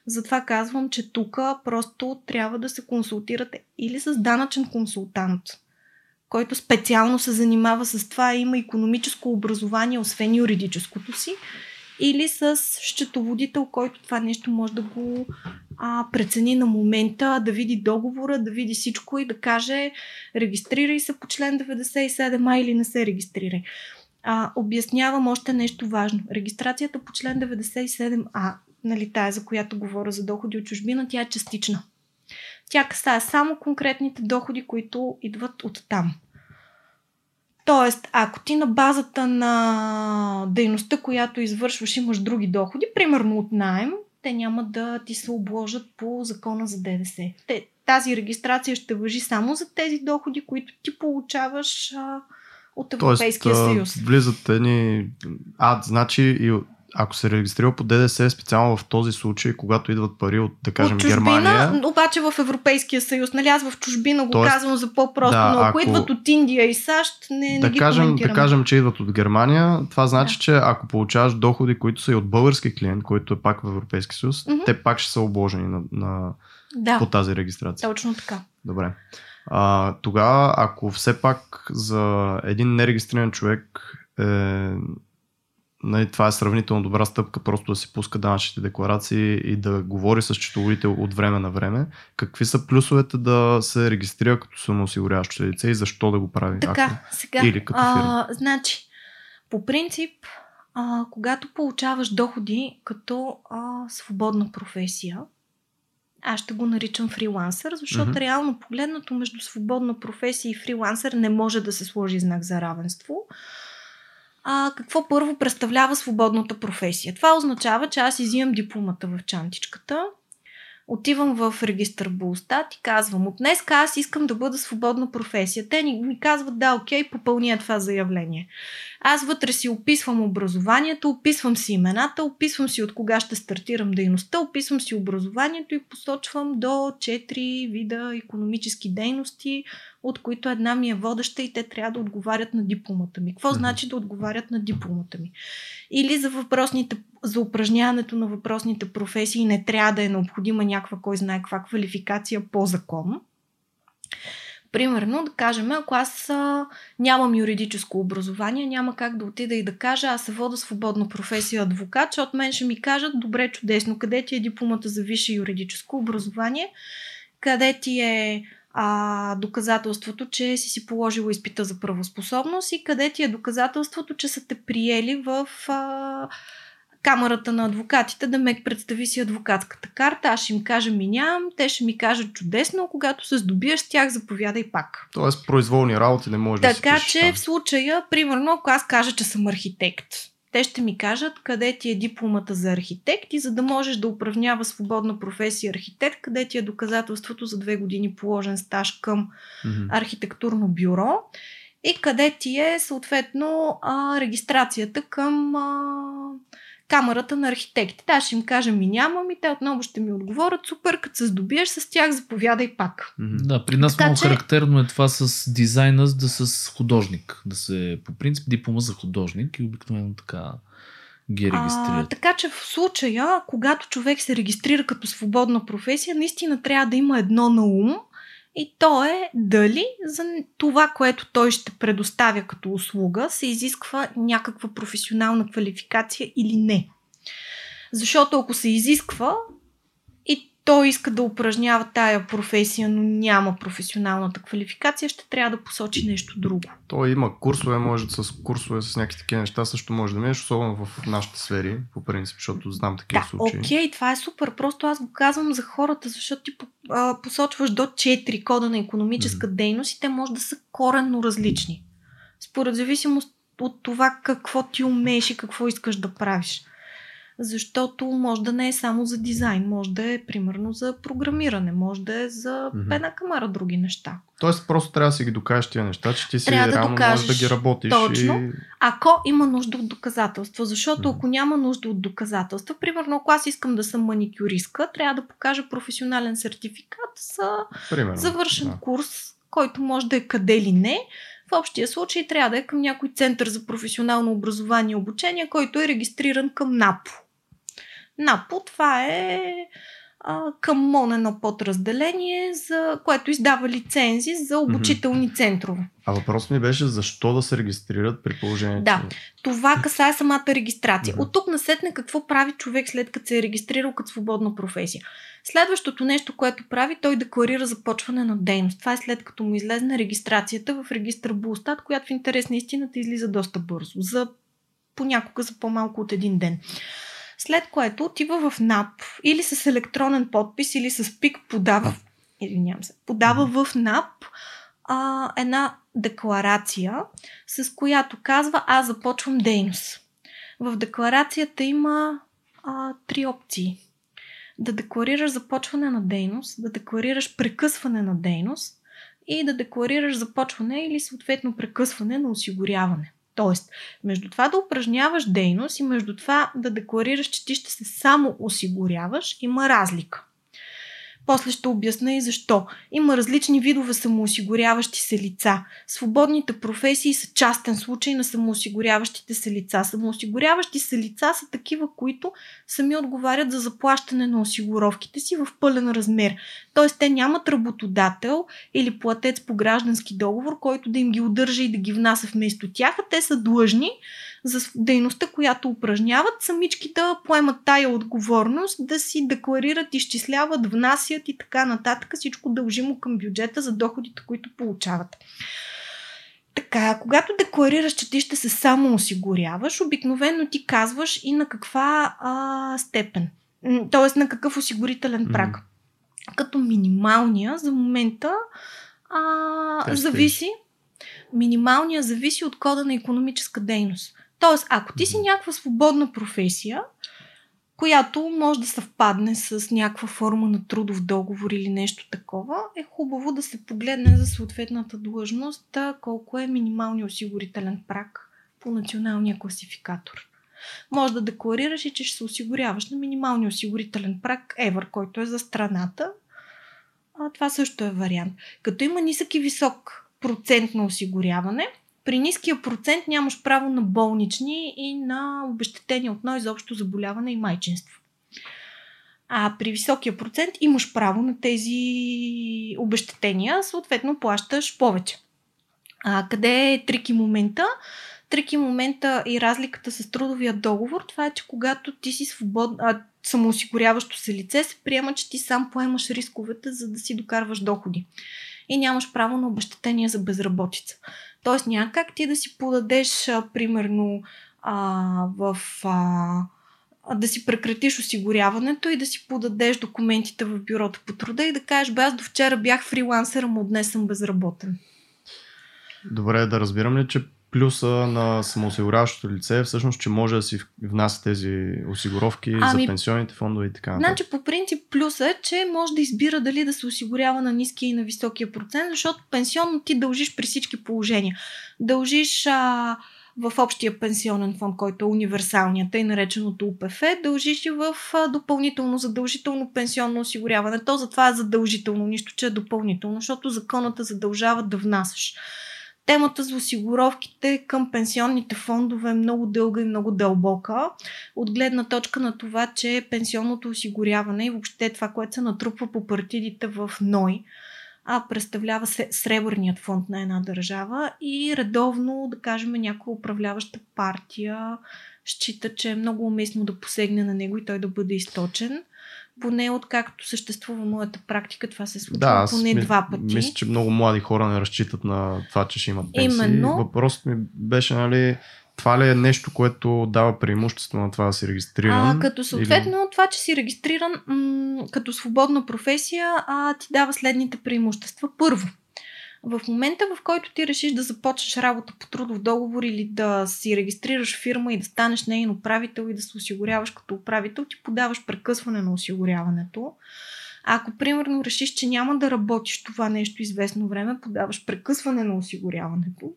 Затова казвам, че тук просто трябва да се консултирате или с данъчен консултант, който специално се занимава с това, има икономическо образование, освен юридическото си, или с счетоводител, който това нещо може да го прецени на момента, да види договора, да види всичко и да каже регистрирай се по член 97а или не се регистрирай. Обяснявам още нещо важно. Регистрацията по член 97а, нали, тая за която говоря за доходи от чужбина, тя е частична. Тя касае само конкретните доходи, които идват от там. Тоест, ако ти на базата на дейността, която извършваш, имаш други доходи, примерно от наем, те няма да ти се обложат по закона за ДДС. Тази регистрация ще важи само за тези доходи, които ти получаваш от Европейския съюз. Тоест, влизат едни... значи и... Ако се регистрира по ДДС, специално в този случай, когато идват пари от, да кажем, от чужбина, Германия... обаче в Европейския съюз. Нали, аз в чужбина го казвам за по-просто, да, но ако идват от Индия и САЩ, не ги коментираме. Да кажем, че идват от Германия, това значи, че ако получаваш доходи, които са и от български клиент, който е пак в Европейския съюз, те пак ще са обложени по тази регистрация. Точно така. Добре. Тогава, ако все пак за един нерегистриран човек това е сравнително добра стъпка, просто да си пуска данъчните декларации и да говори с счетоводител от време на време. Какви са плюсовете да се регистрира като самоосигуряващо лице и защо да го прави? Така, сега. Или като фирма? Значи, по принцип, когато получаваш доходи като свободна професия, аз ще го наричам фрилансър, защото реално погледнато между свободна професия и фрилансър не може да се сложи знак за равенство. Какво първо представлява свободната професия? Това означава, че аз изимам дипломата в чантичката, отивам в регистър Булстат и казвам, от днес аз искам да бъда свободна професия. Те ми казват, да, окей, попълня това заявление. Аз вътре си описвам образованието, описвам си имената, описвам си от кога ще стартирам дейността, описвам си образованието и посочвам до 4 вида икономически дейности, от които една ми е водеща и те трябва да отговарят на дипломата ми. Какво значи да отговарят на дипломата ми? Или за упражняването на въпросните професии не трябва да е необходима някаква, кой знае каква квалификация по закон. Примерно, да кажем, ако аз нямам юридическо образование, няма как да отида и да кажа, аз се вода свободна професия адвокат, че от мен ще ми кажат, добре, чудесно, къде ти е дипломата за висше юридическо образование, къде ти е доказателството, че си положила изпита за правоспособност и къде ти е доказателството, че са те приели в камерата на адвокатите, да ме представи си адвокатската карта, аз ще им кажа минявам, те ще ми кажат чудесно, когато се здобиеш с тях, заповядай пак. Тоест произволни работи не може да се пише. Така че в случая, примерно, ако аз кажа, че съм архитект, те ще ми кажат къде ти е дипломата за архитект и за да можеш да упражнява свободна професия архитект, къде ти е доказателството за 2 години положен стаж към архитектурно бюро и къде ти е съответно регистрацията към камерата на архитектите. Аз ще им кажа, нямам и те отново ще ми отговорят, супер, като се здобиеш с тях, заповядай пак. Да, при нас така, много характерно е това с дизайна, да с художник. Да се, по принцип, диплома за художник и обикновено така ги регистрират. Така че в случая, когато човек се регистрира като свободна професия, наистина трябва да има едно на ум и то е дали за това, което той ще предоставя като услуга, се изисква някаква професионална квалификация или не. Защото ако се изисква и той иска да упражнява тая професия, но няма професионалната квалификация, ще трябва да посочи нещо друго. Той има курсове, може с курсове, с някакви такива неща също може да минеш, особено в нашите сфери, по принцип, защото знам такива случаи. Окей, това е супер, просто аз го казвам за хората, защото ти посочваш до 4 кода на икономическа дейност и те може да са коренно различни. Според зависимост от това какво ти умееш и какво искаш да правиш. Защото може да не е само за дизайн, може да е примерно за програмиране, може да е за една камара други неща. Тоест просто трябва да си ги докажеш тия неща, че ти си трябва реално да докажеш, можеш да ги работиш. Точно, и... ако има нужда от доказателства, защото ако няма нужда от доказателства, примерно ако аз искам да съм маникюристка, трябва да покажа професионален сертификат за примерно, завършен курс, който може да е къде ли не. В общия случай трябва да е към някой център за професионално образование и обучение, който е регистриран към НАПО. НАПО това е към МОН едно подразделение, за което издава лицензи за обучителни центрове. А въпрос ми беше защо да се регистрират при положението? Да, това касае самата регистрация. От тук насетне какво прави човек след като се е регистрирал като свободна професия? Следващото нещо, което прави, той декларира започване на дейност. Това е след като му излезне регистрацията в регистър Булстат, която в интерес на истината излиза доста бързо. Понякога за по-малко от един ден. След което отива в НАП или с електронен подпис, или с ПИК подава в НАП една декларация, с която казва аз започвам дейност. В декларацията има 3 опции. Да декларираш започване на дейност, да декларираш прекъсване на дейност и да декларираш започване или съответно прекъсване на осигуряване. Тоест, между това да упражняваш дейност и между това да декларираш, че ти ще се само осигуряваш, има разлика. После ще обясня и защо. Има различни видове самоосигуряващи се лица. Свободните професии са частен случай на самоосигуряващите се лица. Самоосигуряващи се лица са такива, които сами отговарят за заплащане на осигуровките си в пълен размер. Тоест, те нямат работодател или платец по граждански договор, който да им ги удържа и да ги внася вместо тях, а те са длъжни за дейността, която упражняват, самички да поемат тая отговорност, да си декларират, изчисляват, внасят и така нататък, всичко дължимо към бюджета за доходите, които получават. Така, когато декларираш, че ти ще се самоосигуряваш, обикновено ти казваш и на каква степен, т.е. на какъв осигурителен праг. Като минималния за момента зависи. Минималния зависи от кода на икономическа дейност. Тоест, ако ти си някаква свободна професия, която може да съвпадне с някаква форма на трудов договор или нещо такова, е хубаво да се погледне за съответната длъжност, колко е минималният осигурителен праг по националния класификатор. Може да декларираш и че ще се осигуряваш на минималния осигурителен праг EVR, който е за страната. Това също е вариант. Като има нисък и висок процент на осигуряване. При ниския процент нямаш право на болнични и на обезщетения от НОИ за общо заболяване и майчинство. А при високия процент имаш право на тези обезщетения, съответно плащаш повече. Къде е трики момента? Трики момента и разликата с трудовия договор, това е, че когато ти си самоосигуряващо се лице, се приема, че ти сам поемаш рисковете, за да си докарваш доходи. И нямаш право на обезщетение за безработица. Тоест някак ти да си подадеш, примерно, да си прекратиш осигуряването и да си подадеш документите в бюрото по труда и да кажеш, бе, аз до вчера бях фрилансер, ама днес съм безработен. Добре, да разбирам ли, че плюса на самоосигуряващото лице е всъщност, че може да си внася тези осигуровки за пенсионните фондове и така нататък. Значи по принцип плюса е, че може да избира дали да се осигурява на ниския и на високия процент, защото пенсионно ти дължиш при всички положения. Дължиш в общия пенсионен фонд, който е универсалният, и нареченото УПФ, дължиш и в допълнително задължително пенсионно осигуряване. То затова е задължително, нищо, че е допълнително, защото законът задължава да внасяш. Темата за осигуровките към пенсионните фондове е много дълга и много дълбока, от гледна точка на това, че пенсионното осигуряване и въобще това, което се натрупва по партидите в НОИ, представлява се сребърният фонд на една държава и редовно, да кажем, някоя управляваща партия счита, че е много уместно да посегне на него и той да бъде източен. Поне откакто съществува моята практика, това се случва два пъти. Мисля, че много млади хора не разчитат на това, че ще имат пенсии. Именно. Въпросът ми беше, нали, това ли е нещо, което дава преимущество на това да си регистриран? Като съответно това, че си регистриран като свободна професия, ти дава следните преимущества. Първо, в момента, в който ти решиш да започнеш работа по трудов договор или да си регистрираш фирма и да станеш неин управител и да се осигуряваш като управител, ти подаваш прекъсване на осигуряването. Ако, примерно, решиш, че няма да работиш това нещо известно време, подаваш прекъсване на осигуряването.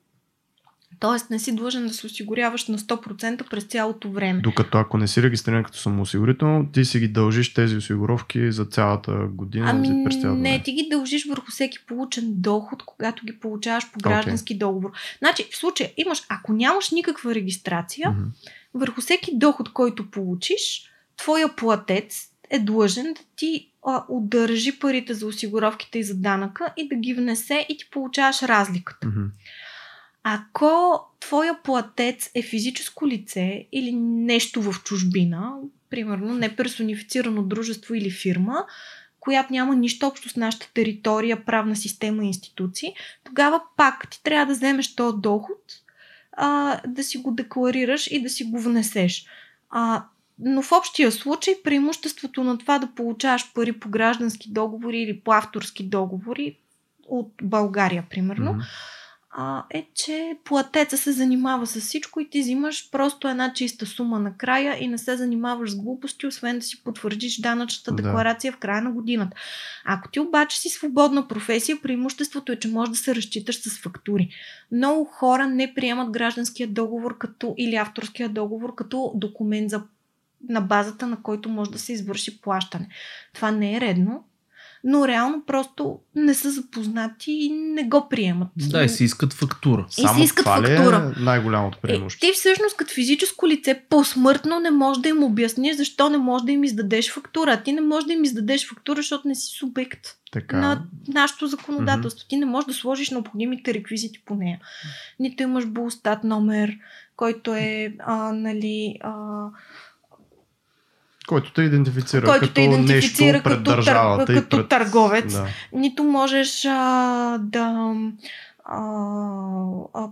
Тоест не си длъжен да се осигуряваш на 100% през цялото време. Докато ако не си регистриран като самоосигурител, ти си ги дължиш тези осигуровки за цялата година? През цялото време. Не, ти ги дължиш върху всеки получен доход, когато ги получаваш по граждански договор. Значи, в случая имаш, ако нямаш никаква регистрация, върху всеки доход, който получиш, твоя платец е длъжен да ти удържи парите за осигуровките и за данъка и да ги внесе и ти получаваш разликата. Ако твоя платец е физическо лице или нещо в чужбина, примерно неперсонифицирано дружество или фирма, която няма нищо общо с нашата територия, правна система и институции, тогава пак ти трябва да вземеш този доход, да си го декларираш и да си го внесеш. Но в общия случай преимуществото на това да получаваш пари по граждански договори или по авторски договори от България, примерно, е, че платеца се занимава с всичко и ти взимаш просто една чиста сума накрая и не се занимаваш с глупости, освен да си потвърдиш данъчната декларация в края на годината. Ако ти обаче си свободна професия, преимуществото е, че можеш да се разчиташ с фактури. Много хора не приемат гражданския договор или авторския договор като документ на базата, на който може да се извърши плащане. Това не е редно. Но реално просто не са запознати и не го приемат. Да, и си искат фактура. Само това ли е най-голямото преимущество? Ти всъщност като физическо лице посмъртно не можеш да им обясниш защо не можеш да им издадеш фактура. А ти не можеш да им издадеш фактура, защото не си субект на нашето законодателство. Ти не можеш да сложиш необходимите реквизити по нея. Нито имаш Булстат номер, който е който те идентифицира, нещо пред държавата като търговец. Да. Нито можеш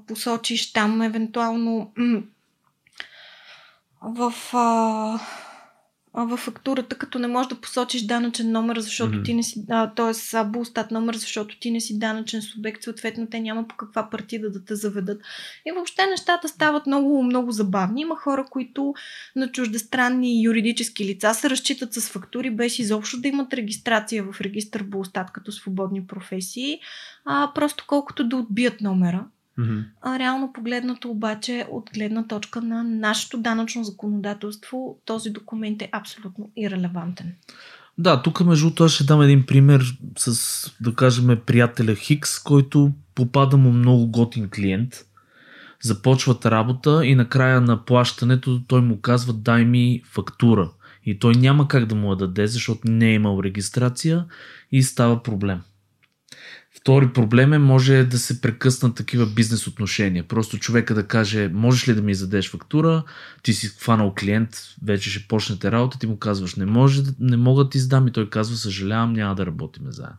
посочиш там евентуално във фактурата, като не можеш да посочиш данъчен номер, защото ти не си, т.е. Булстат номер, защото ти не си данъчен субект, съответно те няма по каква партида да те заведат. И въобще нещата стават много, много забавни. Има хора, които на чуждестранни юридически лица се разчитат с фактури, без изобщо да имат регистрация в регистър Булстат като свободни професии, просто колкото да отбият номера. Реално погледнато обаче, от гледна точка на нашето данъчно законодателство, този документ е абсолютно ирелевантен. Да, тук между това ще дам един пример с, да кажем, приятеля Хикс, който попада му много готин клиент. Започват работа и накрая на плащането той му казва: дай ми фактура. И той няма как да му я даде, защото не е имал регистрация и става проблем. Втори проблем е, може да се прекъснат такива бизнес отношения. Просто човека да каже: можеш ли да ми издадеш фактура, ти си хванал клиент, вече ще почнете работа, ти му казваш: не мога да ти издам, и той казва: съжалявам, няма да работим заедно.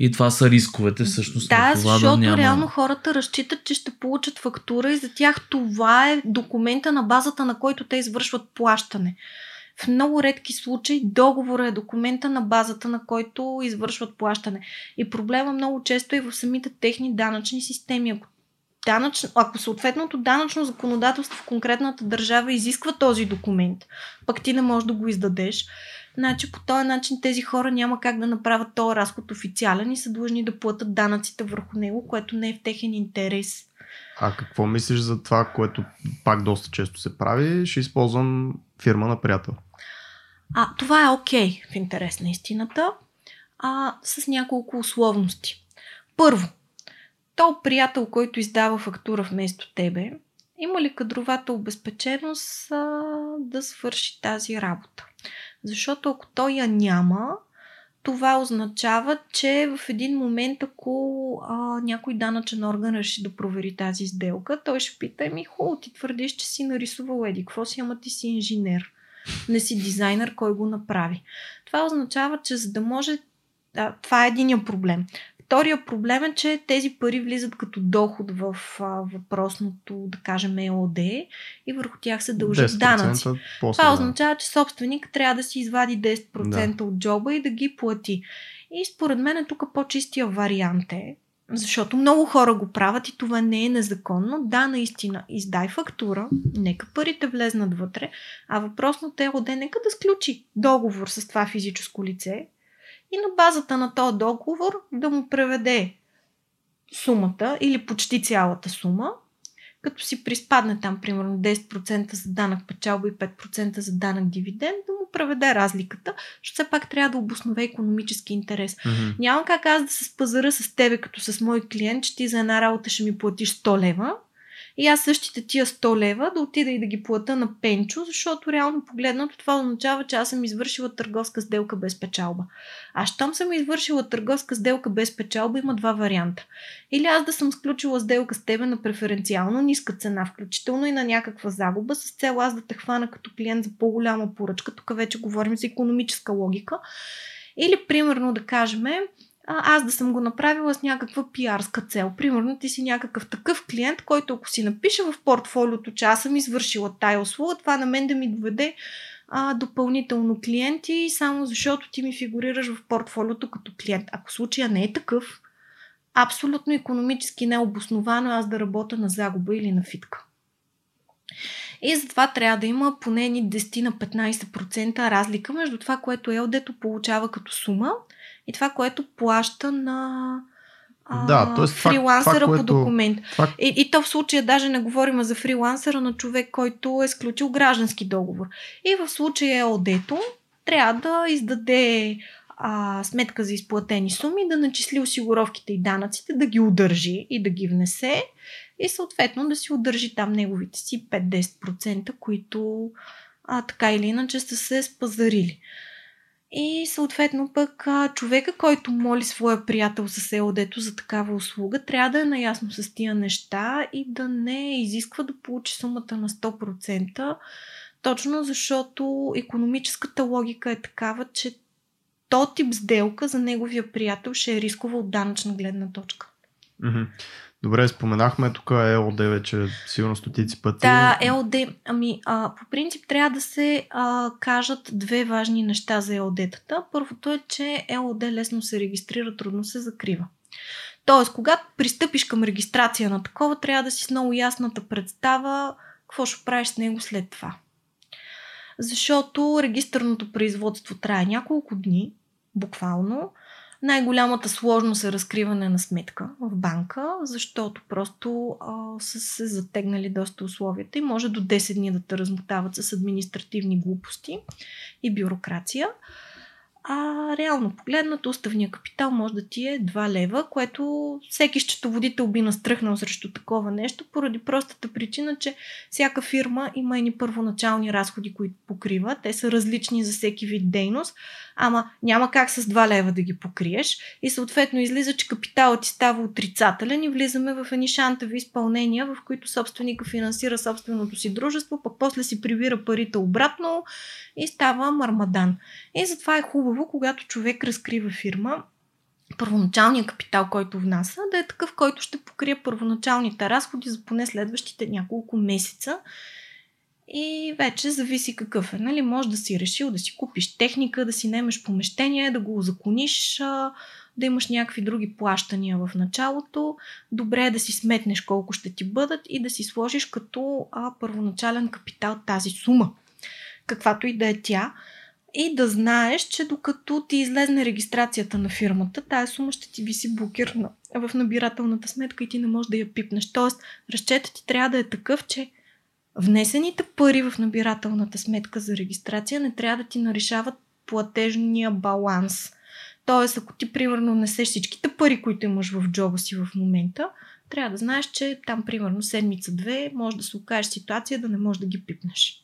И това са рисковете всъщност. Да, защото реално хората разчитат, че ще получат фактура и за тях това е документа, на базата на който те извършват плащане. В много редки случаи договорът е документа, на базата на който извършват плащане. И проблема много често е в самите техни данъчни системи. Ако съответното данъчно законодателство в конкретната държава изисква този документ, пък ти не можеш да го издадеш, значи по този начин тези хора няма как да направят този разход официален и са длъжни да платят данъците върху него, което не е в техен интерес. А какво мислиш за това, което пак доста често се прави? Ще използвам фирма на приятел. Това е в интерес на истината, с няколко условности. Първо, този приятел, който издава фактура вместо тебе, има ли кадровата обезпеченост да свърши тази работа? Защото ако той я няма, Това означава, че в един момент, ако някой данъчен орган реши да провери тази сделка, той ще пита, хубаво, ти твърдиш, че си нарисувал еди, какво си, ама ти си инженер, не си дизайнер, кой го направи. Това означава, че за да може... това е единия проблем. Втория проблем е, че тези пари влизат като доход в въпросното, да кажем, ЕООД и върху тях се дължат данъци. После, това означава, че собственик трябва да си извади 10% от джоба и да ги плати. И според мен е тук по-чистия вариант е, защото много хора го правят и това не е незаконно. Да, наистина, издай фактура, нека парите влезнат вътре, а въпросното ЕООД нека да сключи договор с това физическо лице, и на базата на този договор да му преведе сумата или почти цялата сума, като си приспадне там примерно 10% за данък печалба и 5% за данък дивиденд, да му преведе разликата, защото все пак трябва да обоснове икономически интерес. Mm-hmm. Няма как аз да се спазара с тебе като с мой клиент, че ти за една работа ще ми платиш 100 лева и аз същите тия 100 лева да отида и да ги плата на Пенчо, защото реално погледнато това означава, че аз съм извършила търговска сделка без печалба. А щом съм извършила търговска сделка без печалба, има два варианта. Или аз да съм сключила сделка с тебе на преференциално ниска цена, включително и на някаква загуба, с цел аз да те хвана като клиент за по-голяма поръчка, тук вече говорим за икономическа логика. Или примерно да кажем... аз да съм го направила с някаква пиарска цел. Примерно ти си някакъв такъв клиент, който ако си напише в портфолиото, че аз съм извършила тая услуга, това на мен да ми доведе допълнително клиенти, само защото ти ми фигурираш в портфолиото като клиент. Ако случая не е такъв, абсолютно икономически необосновано аз да работя на загуба или на фитка. И затова трябва да има поне 10 на 15% разлика между това, което ЕООД-то получава като сума и това, което плаща на фрилансера това, по документ. Това... И то в случая даже не говорим за фрилансера на човек, който е сключил граждански договор. И в случая ЕООД-то трябва да издаде сметка за изплатени суми, да начисли осигуровките и данъците, да ги удържи и да ги внесе и съответно да си удържи там неговите си 5-10%, които така или иначе са се спазарили. И съответно пък човека, който моли своя приятел с ЕООД-то за такава услуга, трябва да е наясно с тия неща и да не изисква да получи сумата на 100%, точно защото икономическата логика е такава, че то тип сделка за неговия приятел ще е рискова от данъчна гледна точка. Mm-hmm. Добре, споменахме тук ЕООД вече сигурно стотици пъти. Да, ЕООД, по принцип трябва да се кажат две важни неща за ЕООД-тата. Първото е, че ЕООД лесно се регистрира, трудно се закрива. Тоест, когато пристъпиш към регистрация на такова, трябва да си с много ясната представа какво ще правиш с него след това. Защото регистърното производство трае няколко дни, буквално. Най-голямата сложност е разкриване на сметка в банка, защото просто са се затегнали доста условията и може до 10 дни да те размотават с административни глупости и бюрокрация. Реално погледнато, уставния капитал може да ти е 2 лева, което всеки счетоводител би настръхнал срещу такова нещо, поради простата причина, че всяка фирма има едни първоначални разходи, които покрива. Те са различни за всеки вид дейност, ама няма как с 2 лева да ги покриеш и съответно излиза, че капиталът ти става отрицателен и влизаме в едни шантави изпълнения, в които собственика финансира собственото си дружество, пък после си прибира парите обратно и става мармадан. И затова е хубаво, когато човек разкрива фирма, първоначалният капитал, който внася, да е такъв, който ще покрие първоначалните разходи за поне следващите няколко месеца. И вече зависи какъв е. Нали? Може да си решил да си купиш техника, да си наемеш помещение, да го озакониш, да имаш някакви други плащания в началото. Добре е да си сметнеш колко ще ти бъдат и да си сложиш като първоначален капитал тази сума, каквато и да е тя. И да знаеш, че докато ти излезне регистрацията на фирмата, тая сума ще ти виси блокирана в набирателната сметка и ти не можеш да я пипнеш. Тоест, разчетът ти трябва да е такъв, че внесените пари в набирателната сметка за регистрация не трябва да ти нарешават платежния баланс. Тоест, ако ти, примерно, несеш всичките пари, които имаш в джоба си в момента, трябва да знаеш, че там, примерно, седмица-две може да се окажеш ситуация да не можеш да ги пипнеш.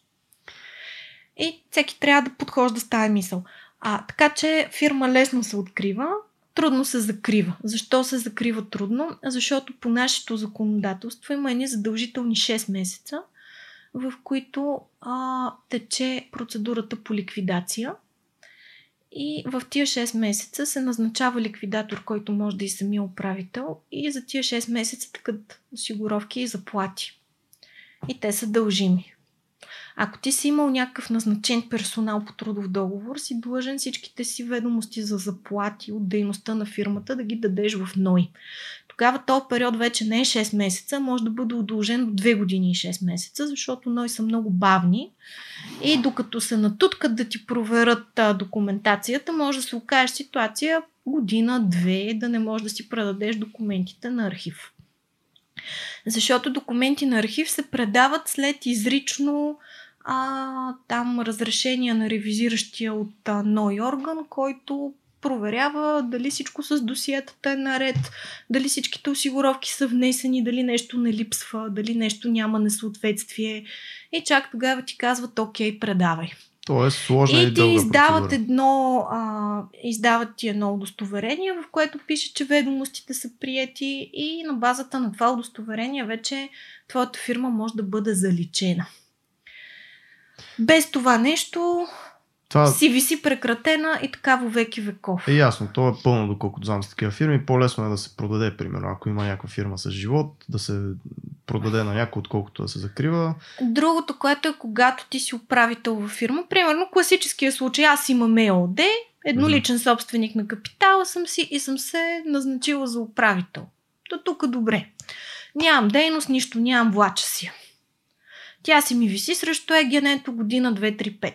И всеки трябва да подхожда с тази мисъл. Така че фирма лесно се открива, трудно се закрива. Защо се закрива трудно? Защото по нашето законодателство има едни задължителни 6 месеца, в които тече процедурата по ликвидация. И в тия 6 месеца се назначава ликвидатор, който може да и самия управител, и за тия 6 месеца тъкат осигуровки и заплати. И те са дължими. Ако ти си имал някакъв назначен персонал по трудов договор, си длъжен всичките си ведомости за заплати от дейността на фирмата да ги дадеш в НОИ. Тогава този период вече не е 6 месеца, може да бъде удължен до 2 години и 6 месеца, защото НОИ са много бавни и докато се натуткат да ти проверят документацията, може да се окажеш ситуация година-две да не можеш да си предадеш документите на архив. Защото документи на архив се предават след изрично там разрешение на ревизиращия от НОИ орган, който проверява дали всичко с досиетата е наред, дали всичките осигуровки са внесени, дали нещо не липсва, дали нещо няма несъответствие. И чак тогава ти казват окей, предавай. Тоест, сложна и дълга процедура. Издават ти едно удостоверение, в което пише, че ведомостите са приети и на базата на това удостоверение вече твоята фирма може да бъде заличена. Без това нещо си виси прекратена и така вовеки веков. Ясно, то е пълно, доколкото знам, с такива фирми. По-лесно е да се продаде, примерно, ако има някаква фирма с живот, да се продаде на някой, отколкото да се закрива. Другото, което е, когато ти си управител във фирма, примерно класическия случай, аз имам ЕООД, едноличен собственик на капитала съм си и съм се назначила за управител. До тук добре. Нямам дейност, нищо нямам, влача си. Тя си ми виси срещу ЕГН-то година 2-3-5.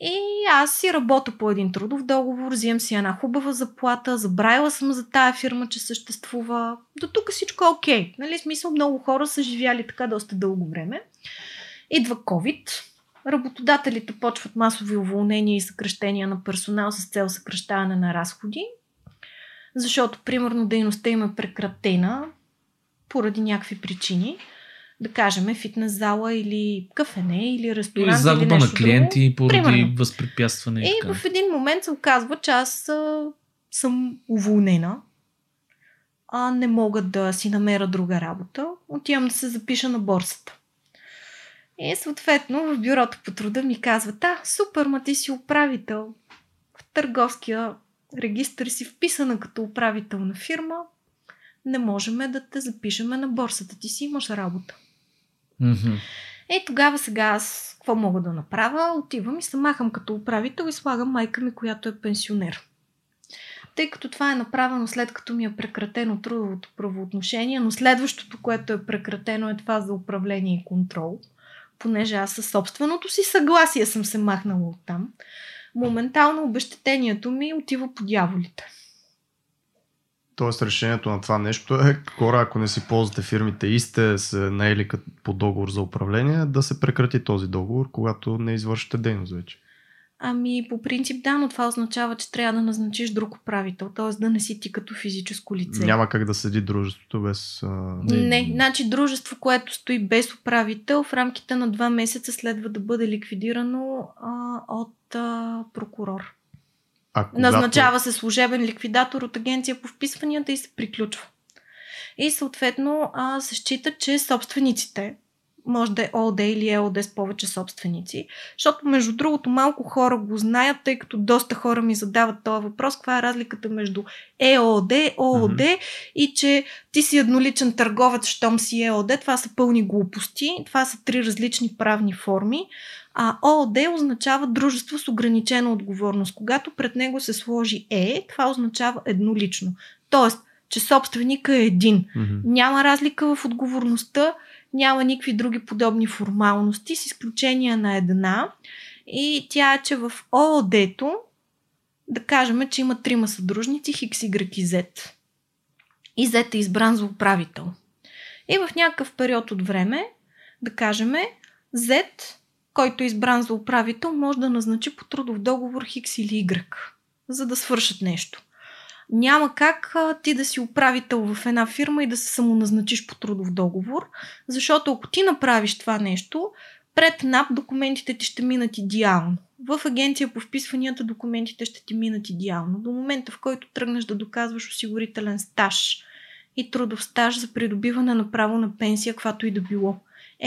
И аз си работя по един трудов договор, взимам си една хубава заплата, забравила съм за тая фирма, че съществува. До тук всичко е окей. Нали, смисъл, много хора са живяли така доста дълго време. Идва COVID, работодателите почват масови уволнения и съкращения на персонал с цел съкращаване на разходи, защото, примерно, дейността им е прекратена поради някакви причини. Да кажем, фитнес зала или кафене, или ресторант, или нещо друго. Или загуба на клиенти поради възпрепятстване. И в един момент се оказва, че аз съм уволнена, не мога да си намеря друга работа, отивам да се запиша на борсата. И съответно в бюрото по труда ми казват, супер, ма ти си управител. В търговския регистър си вписана като управител на фирма, не можем да те запишеме на борсата, ти си имаш работа. Mm-hmm. И тогава сега аз какво мога да направя? Отивам и се махам като управител и слагам майка ми, която е пенсионер. Тъй като това е направено след като ми е прекратено трудовото правоотношение, но следващото, което е прекратено, е това за управление и контрол. Понеже аз със собственото си съгласие съм се махнала оттам, моментално обезщетението ми отива по дяволите. Тоест решението на това нещо е, хора, ако не си ползвате фирмите и сте се наели по договор за управление, да се прекрати този договор, когато не извършите дейност вече. Ами по принцип да, но това означава, че трябва да назначиш друг управител, т.е. да не си ти като физическо лице. Няма как да седи дружеството без... Не, значи дружество, което стои без управител, в рамките на 2 месеца следва да бъде ликвидирано от прокурор. Назначава се служебен ликвидатор от Агенция по вписванията и се приключва. И съответно се счита, че собствениците, може да е ООД или ЕООД с повече собственици, защото между другото малко хора го знаят, тъй като доста хора ми задават този въпрос, каква е разликата между ЕООД, ООД и че ти си едноличен търговец, щом си ЕООД, това са пълни глупости, това са 3 различни правни форми. А ООД означава дружество с ограничена отговорност. Когато пред него се сложи Е, това означава еднолично. Тоест, че собственикът е един. Mm-hmm. Няма разлика в отговорността, няма никакви други подобни формалности, с изключение на една. И тя е, че в ООД-то, да кажем, че има 3 съдружници, Хикс, Игрек и Зет. И Зет е избран за управител. И в някакъв период от време, да кажем, Зет, който е избран за управител, може да назначи по трудов договор Хикс или Игрек, за да свършат нещо. Няма как ти да си управител в една фирма и да се самоназначиш по трудов договор, защото ако ти направиш това нещо, Пред НАП документите ти ще минат идеално. В Агенция по вписванията документите ще ти минат идеално. До момента, в който тръгнеш да доказваш осигурителен стаж и трудов стаж за придобиване на право на пенсия, каквато и да било.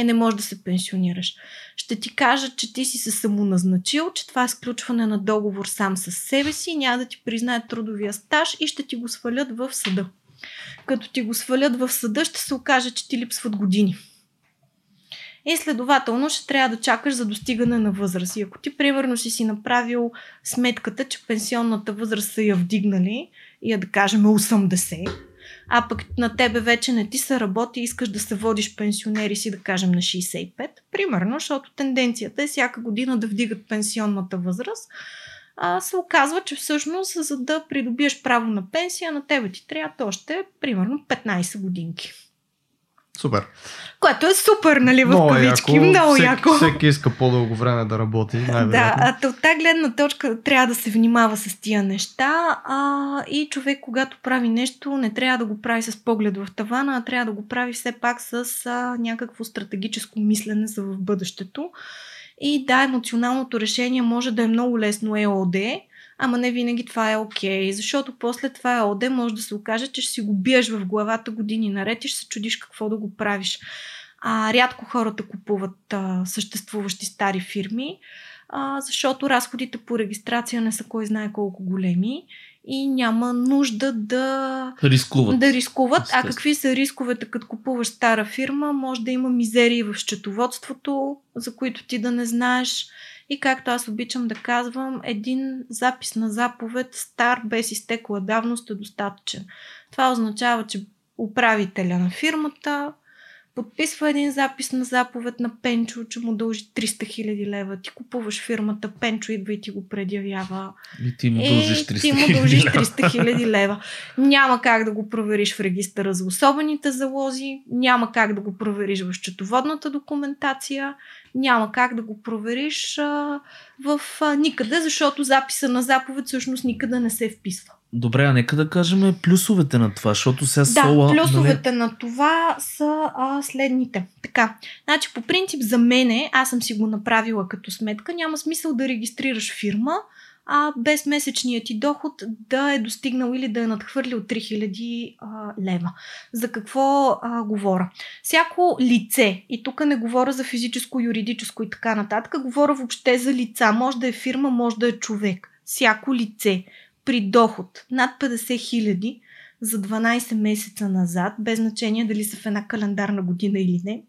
Не можеш да се пенсионираш. Ще ти кажат, че ти си се самоназначил, че това е сключване на договор сам със себе си, няма да ти признаят трудовия стаж и ще ти го свалят в съда. Като ти го свалят в съда, ще се окаже, че ти липсват години. И следователно ще трябва да чакаш за достигане на възраст. И ако ти, примерно, си направил сметката, че пенсионната възраст са я вдигнали и я, да кажем, 80, а пък на тебе вече не ти се работи и искаш да се водиш пенсионери си, да кажем, на 65, примерно, защото тенденцията е всяка година да вдигат пенсионната възраст, се оказва, че всъщност за да придобиеш право на пенсия, на тебе ти трябва още, примерно, 15 годинки. Супер. Което е супер, нали, в кавички. Много яко. Всеки иска по-дълго време да работи. Да, от тази гледна точка трябва да се внимава с тия неща, и човек, когато прави нещо, не трябва да го прави с поглед в тавана, а трябва да го прави все пак с някакво стратегическо мислене за в бъдещето. И да, емоционалното решение може да е много лесно ЕООД, ама не винаги това е окей, защото после това ЕООД може да се окаже, че ще си го биеш в главата години наред и ще се чудиш какво да го правиш. Рядко хората купуват съществуващи стари фирми, защото разходите по регистрация не са кой знае колко големи и няма нужда да рискуват. А какви са рисковете, като купуваш стара фирма? Може да има мизерии в счетоводството, за които ти да не знаеш. И както аз обичам да казвам, един запис на заповед, стар, без изтекла давност, е достатъчен. Това означава, че управителя на фирмата подписва един запис на заповед на Пенчо, че му дължи 300 000 лева. Ти купуваш фирмата, Пенчо идва и ти го предявява. И ти му дължиш 300 000 лева. Няма как да го провериш в регистъра за особените залози, няма как да го провериш в счетоводната документация, няма как да го провериш никъде, защото записа на заповед всъщност никъде не се вписва. Добре, а нека да кажем плюсовете на това, защото сега сола... Да, плюсовете на това са следните. Така, значи по принцип за мене, аз съм си го направила като сметка, няма смисъл да регистрираш фирма, без месечният ти доход да е достигнал или да е надхвърлил 3000 лева. За какво говоря? Всяко лице, и тук не говоря за физическо, юридическо и така нататък, говоря въобще за лица, може да е фирма, може да е човек. Всяко лице при доход над 50 000 за 12 месеца назад, без значение дали са в една календарна година или не.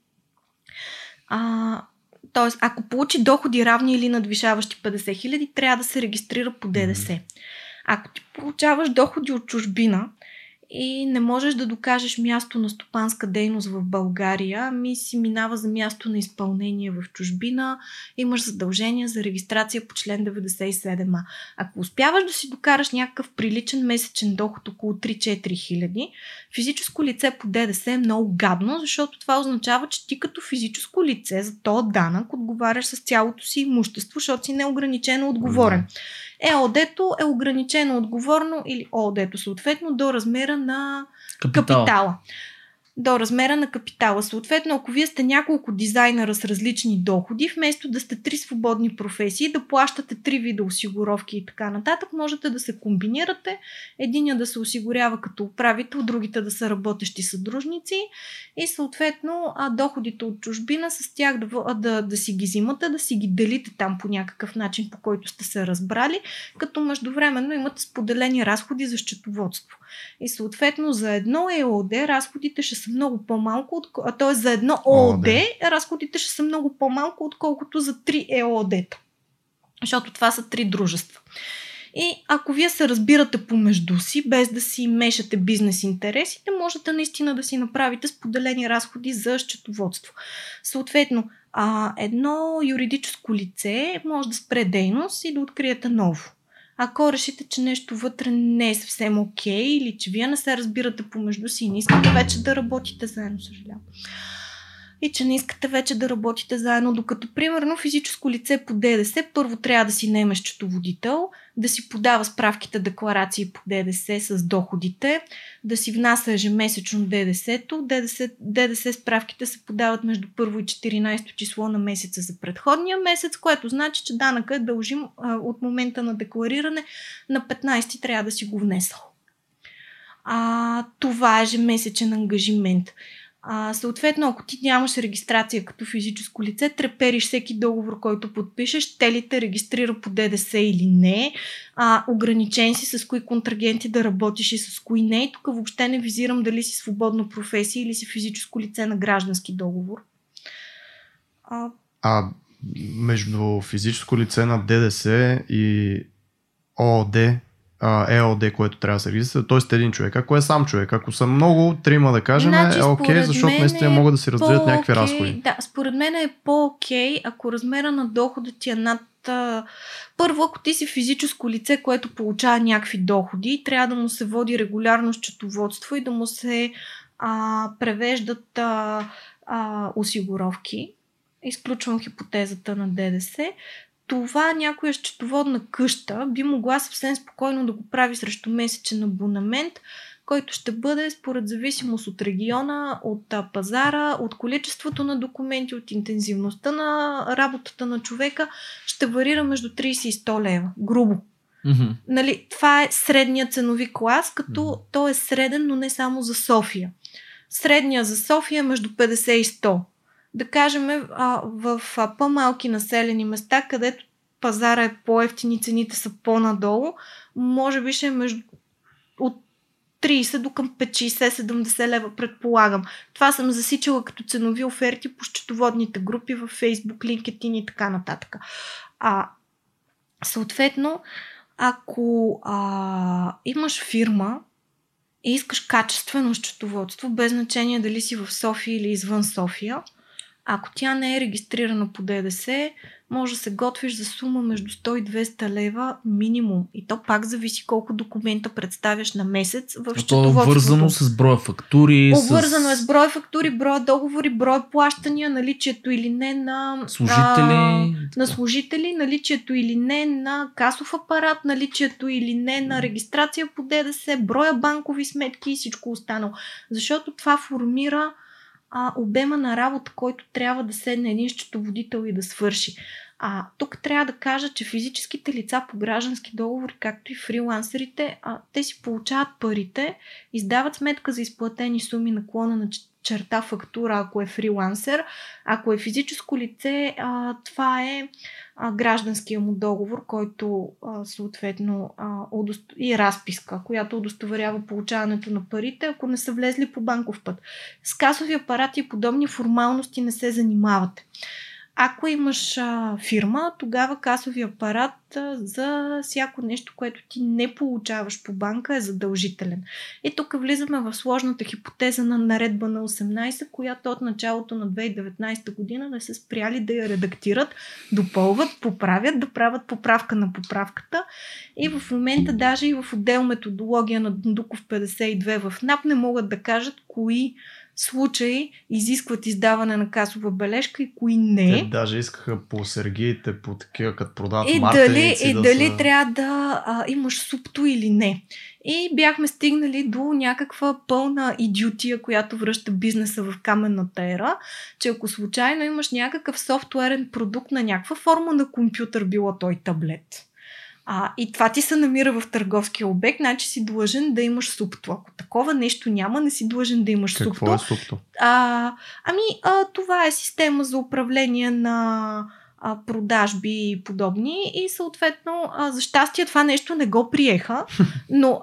Тоест, ако получи доходи равни или надвишаващи 50 000, трябва да се регистрира по ДДС. Ако ти получаваш доходи от чужбина и не можеш да докажеш място на стопанска дейност в България, си минава за място на изпълнение в чужбина, имаш задължение за регистрация по член 97а. Ако успяваш да си докараш някакъв приличен месечен доход около 3-4 хиляди, физическо лице по ДДС е много гадно, защото това означава, че ти като физическо лице за този данък отговаряш с цялото си имущество, защото си неограничено отговорен. ЕОД-то е ограничено отговорно, или ООД-то съответно, до размера на капитала. Съответно, ако вие сте няколко дизайнера с различни доходи, вместо да сте 3 свободни професии, да плащате 3 вида осигуровки и така нататък, можете да се комбинирате. Единият да се осигурява като управител, другите да са работещи съдружници и съответно доходите от чужбина с тях да си ги взимате, да си ги делите там по някакъв начин, по който сте се разбрали, като междувременно имате споделени разходи за счетоводство. И съответно за едно ЕОД разходите ще са много по-малко, т.е. за едно ООД разходите ще са много по-малко, отколкото за 3 ЕОД-та. Защото това са 3 дружества. И ако вие се разбирате помежду си, без да си мешате бизнес интересите, можете наистина да си направите споделени разходи за счетоводство. Съответно, едно юридическо лице може да спре дейност и да откриете ново. Ако решите, че нещо вътре не е съвсем окей, или че вие не се разбирате помежду си и не искате вече да работите заедно, съжалявам. и че не искате вече да работите заедно, докато, примерно, физическо лице по ДДС първо трябва да си наеме счетоводител, да си подава справките, декларации по ДДС с доходите, да си внася ежемесечно ДДС-то. ДДС справките се подават между 1 и 14 число на месеца за предходния месец, което значи, че данъка е дължим от момента на деклариране, на 15 трябва да си го внесъл. Това е ежемесечен ангажимент. Съответно, ако ти нямаш регистрация като физическо лице, трепериш всеки договор, който подпишеш, те ли те регистрира по ДДС или не, ограничен си с кои контрагенти да работиш и с кои не. И тук въобще не визирам дали си свободна професия или си физическо лице на граждански договор. Между физическо лице на ДДС и ООД, ЕООД, което трябва да се регистрира, т.е. един човек. Ако е сам човек, ако са много, трима да кажем, е окей, защото наистина могат да си разделят някакви разходи. Да, според мен е по-окей, ако размера на дохода ти е над... Първо, ако ти си физическо лице, което получава някакви доходи, трябва да му се води регулярно счетоводство и да му се превеждат осигуровки. Изключвам хипотезата на ДДС. Това някоя счетоводна къща би могла съвсем спокойно да го прави срещу месечен абонамент, който ще бъде според зависимост от региона, от пазара, от количеството на документи, от интензивността на работата на човека, ще варира между 30 и 100 лева. Грубо. Mm-hmm. Нали, това е средният ценови клас, като той е среден, но не само за София. Средният за София е между 50 и 100. Да кажем, в по-малки населени места, където пазара е по-евтини, цените са по-надолу, може би ще е между от 30 до към 50-70 лева, предполагам. Това съм засичала като ценови оферти по счетоводните групи във Facebook, LinkedIn и така нататък. Съответно, ако имаш фирма и искаш качествено счетоводство, без значение дали си в София или извън София, ако тя не е регистрирана по ДДС, може да се готвиш за сума между 100 и 200 лева минимум. И то пак зависи колко документа представяш на месец в счетоводството. Обвързано с броя фактури. Обвързано е с броя фактури, броя договори, броя плащания, наличието или не на служители, наличието или не на касов апарат, наличието или не на регистрация по ДДС, броя банкови сметки и всичко останало. Защото това формира обема на работа, който трябва да седне един счетоводител и да свърши. Тук трябва да кажа, че физическите лица по граждански договори, както и фрилансерите, те си получават парите, издават сметка за изплатени суми, наклона на черта фактура, ако е фрилансер. Ако е физическо лице, това е гражданския му договор, който съответно и разписка, която удостоверява получаването на парите, ако не са влезли по банков път. С касови апарати и подобни формалности не се занимавате. Ако имаш фирма, тогава касови апарат за всяко нещо, което ти не получаваш по банка, е задължителен. И тук влизаме в сложната хипотеза на наредба на 18, която от началото на 2019 година не са спряли да я редактират, допълват, поправят, да правят поправка на поправката. И в момента даже и в отдел методология на Дундуков 52 в НАП не могат да кажат кои случаи изискват издаване на касова бележка и кои не. Те даже искаха по сергиите, по такива, като продават мартеници. И дали трябва да имаш супто или не. И бяхме стигнали до някаква пълна идиотия, която връща бизнеса в каменната ера, че ако случайно имаш някакъв софтуерен продукт на някаква форма на компютър, било той таблет, и това ти се намира в търговския обект, значи си длъжен да имаш супто. Ако такова нещо няма, не си длъжен да имаш супто. Какво е супто? Това е система за управление на продажби и подобни и съответно, за щастие това нещо не го приеха, но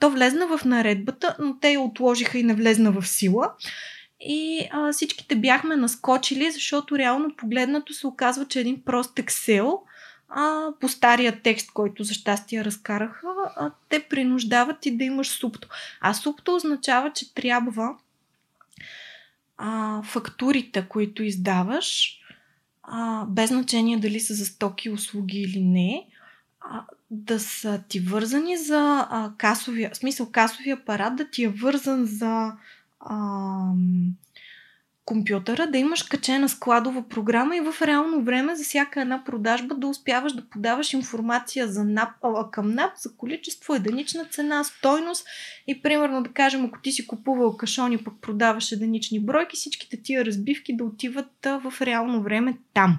то влезна в наредбата, но те я отложиха и не влезна в сила. И всичките бяхме наскочили, защото реално погледнато се оказва, че един прост Excel по стария текст, който за щастие разкараха, те принуждават и да имаш супто. Супто означава, че трябва фактурите, които издаваш, без значение дали са за стоки, услуги или не, да са ти вързани за касовия апарат, да ти е вързан за компютъра, да имаш качена складова програма и в реално време за всяка една продажба да успяваш да подаваш информация за НАП, към НАП за количество, единична цена, стойност и примерно да кажем, ако ти си купувал кашони, пък продаваш единични бройки, всичките тия разбивки да отиват в реално време там.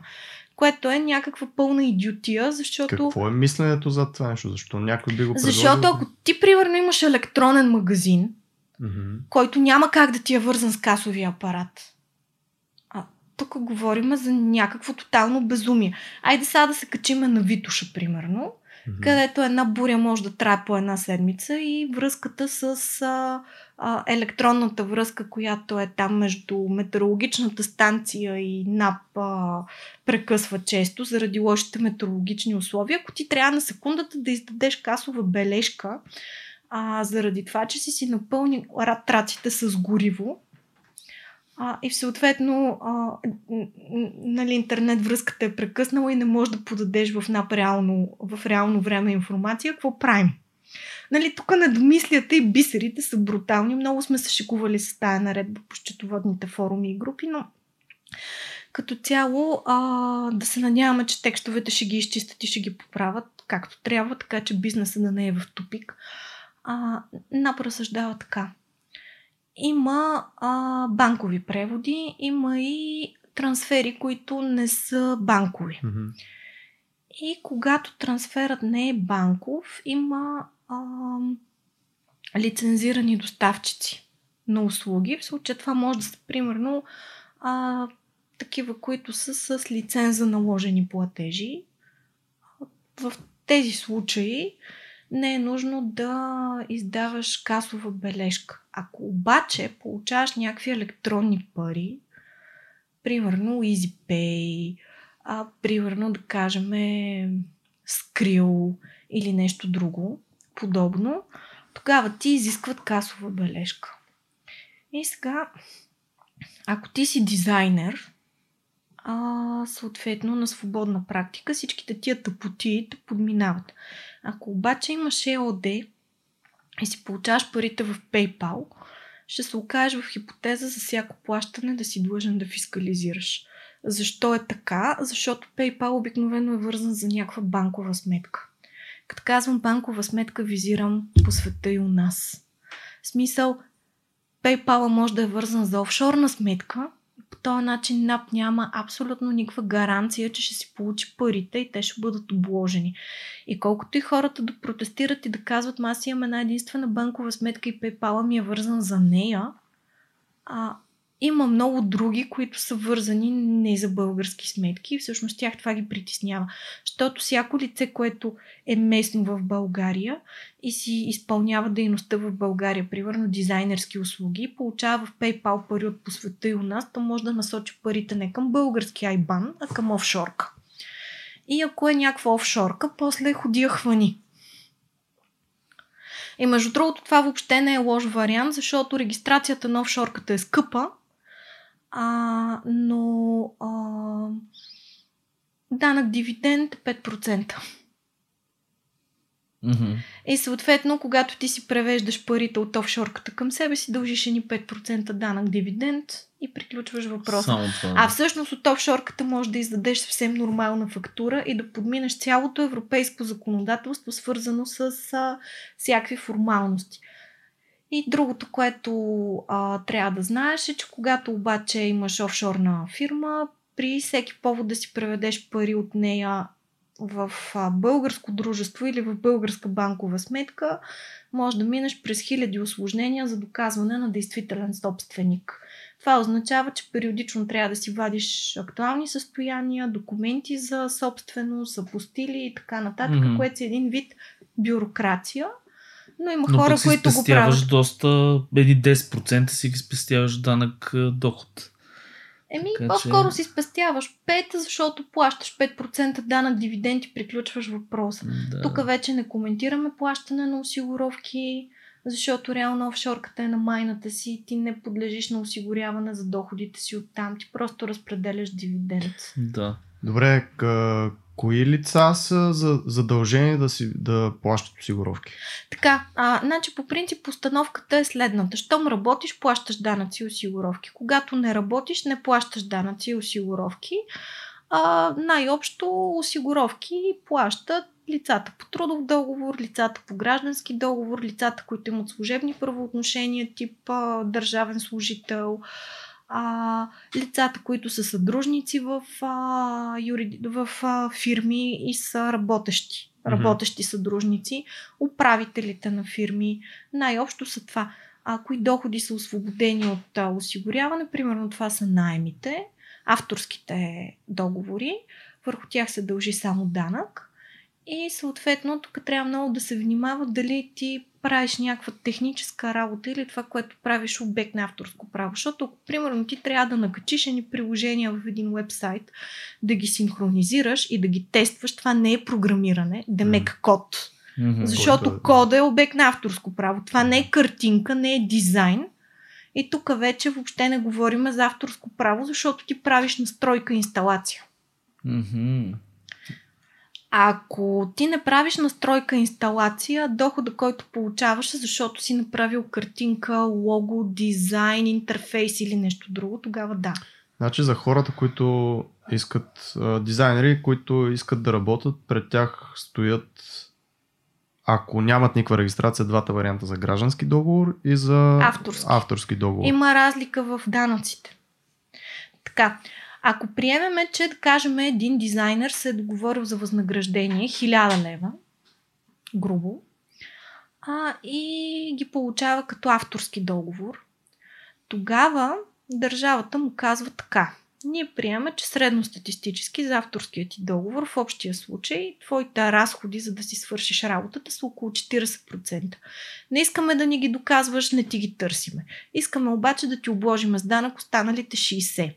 Което е някаква пълна идиотия, защото... Какво е мисленето за това нещо? Защо някой би го предложил? Защото ако ти, примерно, имаш електронен магазин, mm-hmm. който няма как да ти е вързан с касовия апарат. А тук говорим за някакво тотално безумие. Айде сега да се качиме на Витоша, примерно, mm-hmm. където една буря може да трае по една седмица и връзката с електронната връзка, която е там между метеорологичната станция и НАП прекъсва често заради лошите метеорологични условия. Ако ти трябва на секундата да издадеш касова бележка, заради това, че си напълни траците с гориво и съответно интернет връзката е прекъснала и не можеш да подадеш в НАП в реално време информация, какво правим? Тук недомислията и бисерите са брутални. Много сме се шикували с тая наредба по счетоводните форуми и групи, но като цяло да се надяваме, че текстовете ще ги изчистят и ще ги поправят както трябва, така че бизнесът да не е в тупик. НАП разсъждава така. Има банкови преводи, има и трансфери, които не са банкови. Mm-hmm. И когато трансферът не е банков, има лицензирани доставчици на услуги. В случая това може да са примерно такива, които са с лиценз за наложени платежи. В тези случаи не е нужно да издаваш касова бележка. Ако обаче получаваш някакви електронни пари, примерно EasyPay, примерно да кажем Skrill или нещо друго подобно, тогава ти изискват касова бележка. И сега, ако ти си дизайнер, съответно на свободна практика всичките тия тъпоти те подминават. Ако обаче имаш ЕООД и си получаваш парите в PayPal, ще се окажеш в хипотеза за всяко плащане да си длъжен да фискализираш. Защо е така? Защото PayPal обикновено е вързан за някаква банкова сметка. Като казвам банкова сметка, визирам по света и у нас. В смисъл, PayPal може да е вързан за офшорна сметка, по този начин НАП няма абсолютно никаква гаранция, че ще си получи парите и те ще бъдат обложени. И колкото и хората да протестират и да казват, аз имам една единствена банкова сметка и PayPal ми е вързан за нея, има много други, които са вързани не за български сметки и всъщност тях това ги притеснява. Защото всяко лице, което е местно в България и си изпълнява дейността в България, примерно дизайнерски услуги, получава в PayPal пари от по света и у нас, то може да насочи парите не към български IBAN, а към офшорка. И ако е някаква офшорка, после ходи я хвани. И между другото това въобще не е лош вариант, защото регистрацията на офшорката е скъпа, но данък дивиденд е 5%. Mm-hmm. И съответно, когато ти си превеждаш парите от офшорката към себе си, дължиш ни 5% данък дивиденд и приключваш въпроса. Всъщност от офшорката може да издадеш съвсем нормална фактура и да подминеш цялото европейско законодателство, свързано с всякакви формалности. И другото, което трябва да знаеш е, че когато обаче имаш офшорна фирма, при всеки повод да си преведеш пари от нея в българско дружество или в българска банкова сметка, може да минеш през хиляди усложнения за доказване на действителен собственик. Това означава, че периодично трябва да си вадиш актуални състояния, документи за собственост, апостили и така нататък, mm-hmm. което е един вид бюрокрация. Но има хора, които го правят. Но доста, еди 10% си ги спестяваш данък доход. По-скоро си спестяваш 5%, защото плащаш 5% данък дивиденд и приключваш въпроса. Да. Тук вече не коментираме плащане на осигуровки, защото реално офшорката е на майната си и ти не подлежиш на осигуряване за доходите си оттам. Ти просто разпределяш дивиденд. Да. Добре, кои лица са задължени да плащат осигуровки? Така, значи по принцип постановката е следната. Щом работиш, плащаш данъци и осигуровки. Когато не работиш, не плащаш данъци и осигуровки. Най-общо осигуровки плащат лицата по трудов договор, лицата по граждански договор, лицата, които имат служебни правоотношения, тип държавен служител, лицата, които са съдружници в фирми и са работещи съдружници, управителите на фирми, най-общо са това. Кои доходи са освободени от осигуряване, примерно това са наемите, авторските договори, върху тях се дължи само данък. И съответно, тук трябва много да се внимава дали ти правиш някаква техническа работа или това, което правиш обект на авторско право. Защото, ако, примерно, ти трябва да накачиш едни приложения в един уебсайт, да ги синхронизираш и да ги тестваш, това не е програмиране, демек код. Защото кода е обект на авторско право. Това не е картинка, не е дизайн. И тук вече въобще не говорим за авторско право, защото ти правиш настройка и инсталация. Ако ти не правиш настройка, инсталация, дохода, който получаваш, защото си направил картинка, лого, дизайн, интерфейс или нещо друго, тогава да. Значи за хората, които искат, дизайнери, които искат да работят, пред тях стоят, ако нямат никаква регистрация, двата варианта за граждански договор и за авторски договор. Има разлика в данъците. Така. Ако приемеме, че да кажем един дизайнер се е договорил за възнаграждение 1000 лева, грубо, и ги получава като авторски договор, тогава държавата му казва така. Ние приемаме, че средностатистически за авторския ти договор в общия случай твоите разходи, за да си свършиш работата, са около 40%. Не искаме да ни ги доказваш, не ти ги търсиме. Искаме обаче да ти обложим с данък останалите 60%.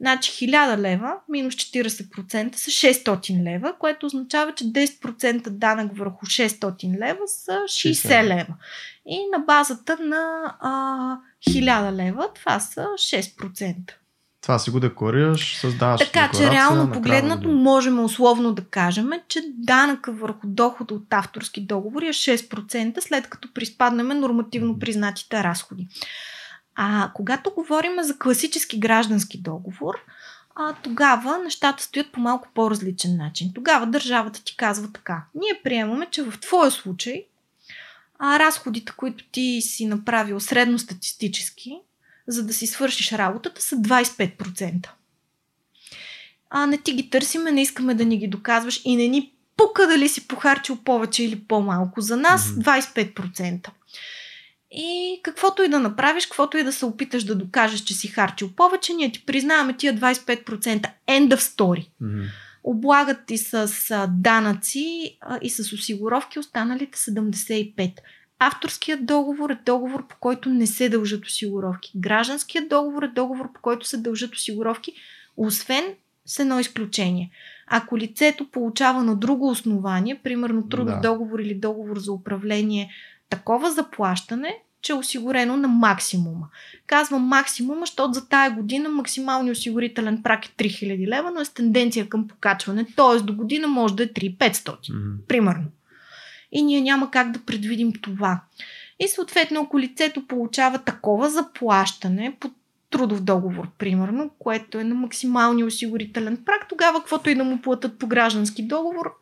Значи 1000 лева минус 40% са 600 лева, което означава, че 10% данък върху 600 лева са 60 лева. И на базата на 1000 лева това са 6%. Това си го декларираш с данъчна декларация. Така че реално погледнато можем условно да кажем, че данъка върху дохода от авторски договори е 6%, след като приспаднеме нормативно признатите разходи. Когато говорим за класически граждански договор, тогава нещата стоят по малко по-различен начин. Тогава държавата ти казва така. Ние приемаме, че в твоя случай разходите, които ти си направил средностатистически, за да си свършиш работата, са 25%. Не ти ги търсиме, не искаме да ни ги доказваш и не ни пука дали си похарчил повече или по-малко. За нас 25%. И каквото и да направиш, каквото и да се опиташ да докажеш, че си харчил повече, ние ти признаваме тия 25%. End of story. Облагат ти с данъци и с осигуровки останалите 75%. Авторският договор е договор, по който не се дължат осигуровки. Гражданският договор е договор, по който се дължат осигуровки, освен с едно изключение. Ако лицето получава на друго основание, примерно трудов договор или договор за управление, такова заплащане, че е осигурено на максимума. Казвам максимума, защото за тая година максималният осигурителен прак е 3000 лева, но е с тенденция към покачване. Т.е. до година може да е 3500, примерно. И ние няма как да предвидим това. И съответно, ако лицето получава такова заплащане по трудов договор, примерно, което е на максималния осигурителен прак, тогава каквото и да му платят по граждански договор,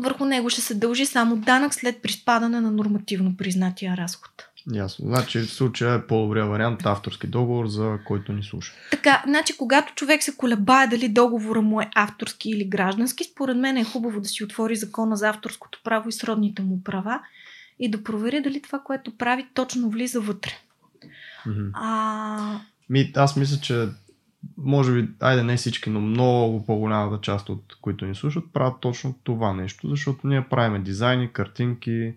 върху него ще се дължи само данък след приспадане на нормативно признатия разход. Ясно. Значи в случая е по-добрия вариант авторски договор, за който ни слуша. Така, значи когато човек се колебае дали договора му е авторски или граждански, според мен е хубаво да си отвори Закона за авторското право и сродните му права и да провери дали това, което прави, точно влиза вътре. Аз мисля, че може би, не всички, но много по-голямата част от които ни слушат, правят точно това нещо, защото ние правим дизайни, картинки,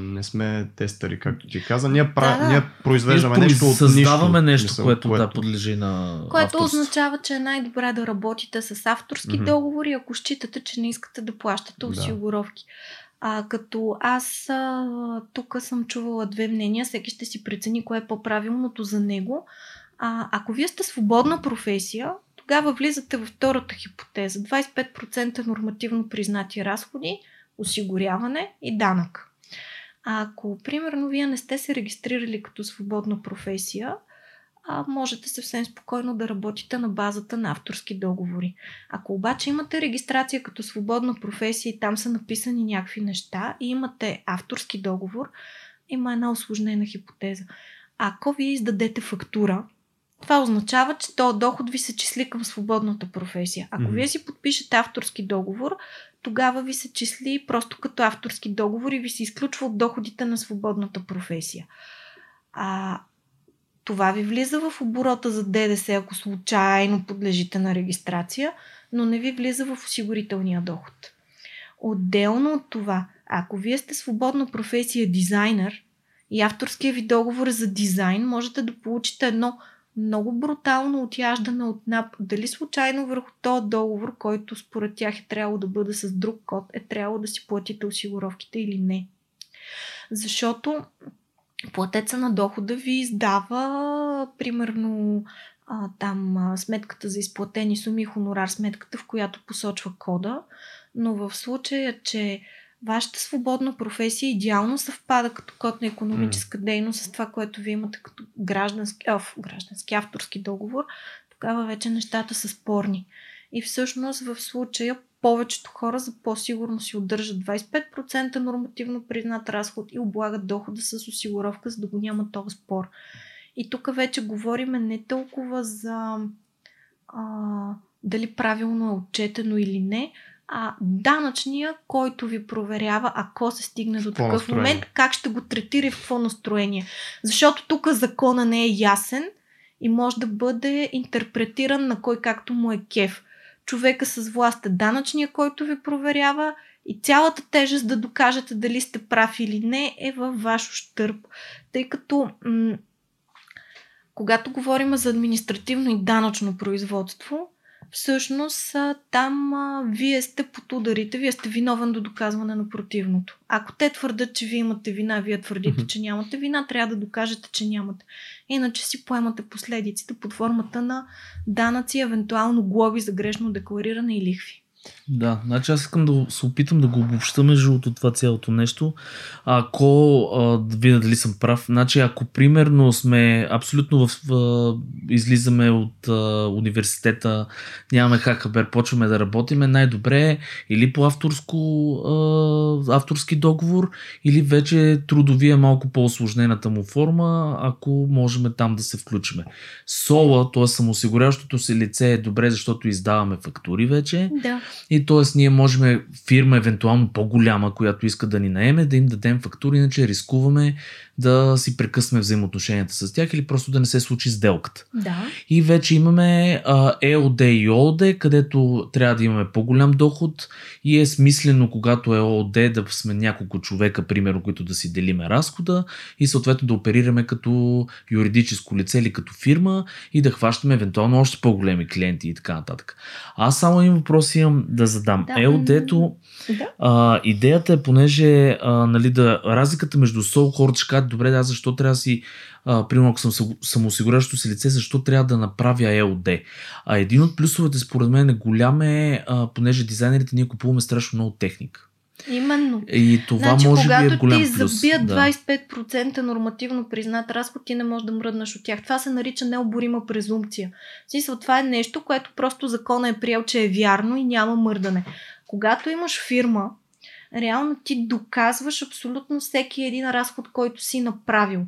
не сме тестъри, както ти каза. Ние произвеждаме нещо от нищо. Създаваме нещо, което подлежи на авторство. Което означава, че е най-добре да работите с авторски договори, ако считате, че не искате да плащате осигуровки. Като аз тук съм чувала две мнения, всеки ще си прецени кое е по-правилното за него. Ако вие сте свободна професия, тогава влизате във втората хипотеза. 25% нормативно признати разходи, осигуряване и данък. А ако, примерно, вие не сте се регистрирали като свободна професия, можете съвсем спокойно да работите на базата на авторски договори. Ако обаче имате регистрация като свободна професия и там са написани някакви неща и имате авторски договор, има една усложнена хипотеза. Ако вие издадете фактура, това означава, че този доход ви се числи към свободната професия. Ако вие си подпишете авторски договор, тогава ви се числи просто като авторски договор и ви се изключва от доходите на свободната професия. Това ви влиза в оборота за ДДС, ако случайно подлежите на регистрация, но не ви влиза в осигурителния доход. Отделно от това, ако вие сте свободна професия дизайнер и авторския ви договор е за дизайн, можете да получите едно много брутално отяждане от НАП. Дали случайно върху този договор, който според тях е трябвало да бъде с друг код, е трябвало да си платите осигуровките или не. Защото платеца на дохода ви издава, примерно, там сметката за изплатени суми и хонорар, сметката, в която посочва кода, но в случая, че вашата свободна професия идеално съвпада като код на икономическа дейност с това, което вие имате като граждански авторски договор, тогава вече нещата са спорни. И всъщност в случая повечето хора за по-сигурно си удържат 25% нормативно признат разход и облагат дохода с осигуровка, за да го няма този спор. И тук вече говорим не толкова за дали правилно е отчетено или не, а данъчния, който ви проверява, ако се стигне до такъв момент, как ще го третира и в какво настроение. Защото тук закона не е ясен и може да бъде интерпретиран на кой както му е кеф. Човека с власт е данъчния, който ви проверява и цялата тежест да докажете дали сте прав или не е във ваш ущърб. Тъй като когато говорим за административно и данъчно производство, всъщност там вие сте под ударите, вие сте виновен до доказване на противното. Ако те твърдят, че вие имате вина, вие твърдите, че нямате вина, трябва да докажете, че нямате. Иначе си поемате последиците под формата на данъци, евентуално глоби за грешно деклариране и лихви. Да, значи аз искам да се опитам да го обобща между това цялото нещо. Ако видя дали съм прав, значи ако примерно сме абсолютно излизаме от университета, нямаме хакабер, почваме да работиме, най-добре е или по авторски договор, или вече трудовия малко по-осложнената му форма, ако можем там да се включиме. СОЛА, т.е. самоосигуряващото се лице е добре, защото издаваме фактури вече. Да. И т.е. ние можем фирма, евентуално по-голяма, която иска да ни наеме, да им дадем фактури, иначе рискуваме да си прекъсваме взаимоотношенията с тях или просто да не се случи сделката. Да. И вече имаме ЕОД и ООД, където трябва да имаме по-голям доход и е смислено, когато е ООД, да сме няколко човека, примерно, които да си делиме разхода и съответно да оперираме като юридическо лице или като фирма и да хващаме евентуално още по-големи клиенти и така нататък. Аз само един въпрос имам да задам. Да. ЕОД-то, идеята е, понеже разликата между сол, хорчка, добре, аз защо трябва да си, примерно ако съм самоосигуряващо се лице, защо трябва да направя ЕОД? А един от плюсовете според мен е голям понеже дизайнерите ние купуваме страшно много техника. Именно. И това може би е голям плюс. Когато ти забият 25% нормативно признат разход, ти не можеш да мръднеш от тях. Това се нарича необорима презумпция. В смисъл, това е нещо, което просто закона е приел, че е вярно и няма мърдане. Когато имаш фирма, реално ти доказваш абсолютно всеки един разход, който си направил.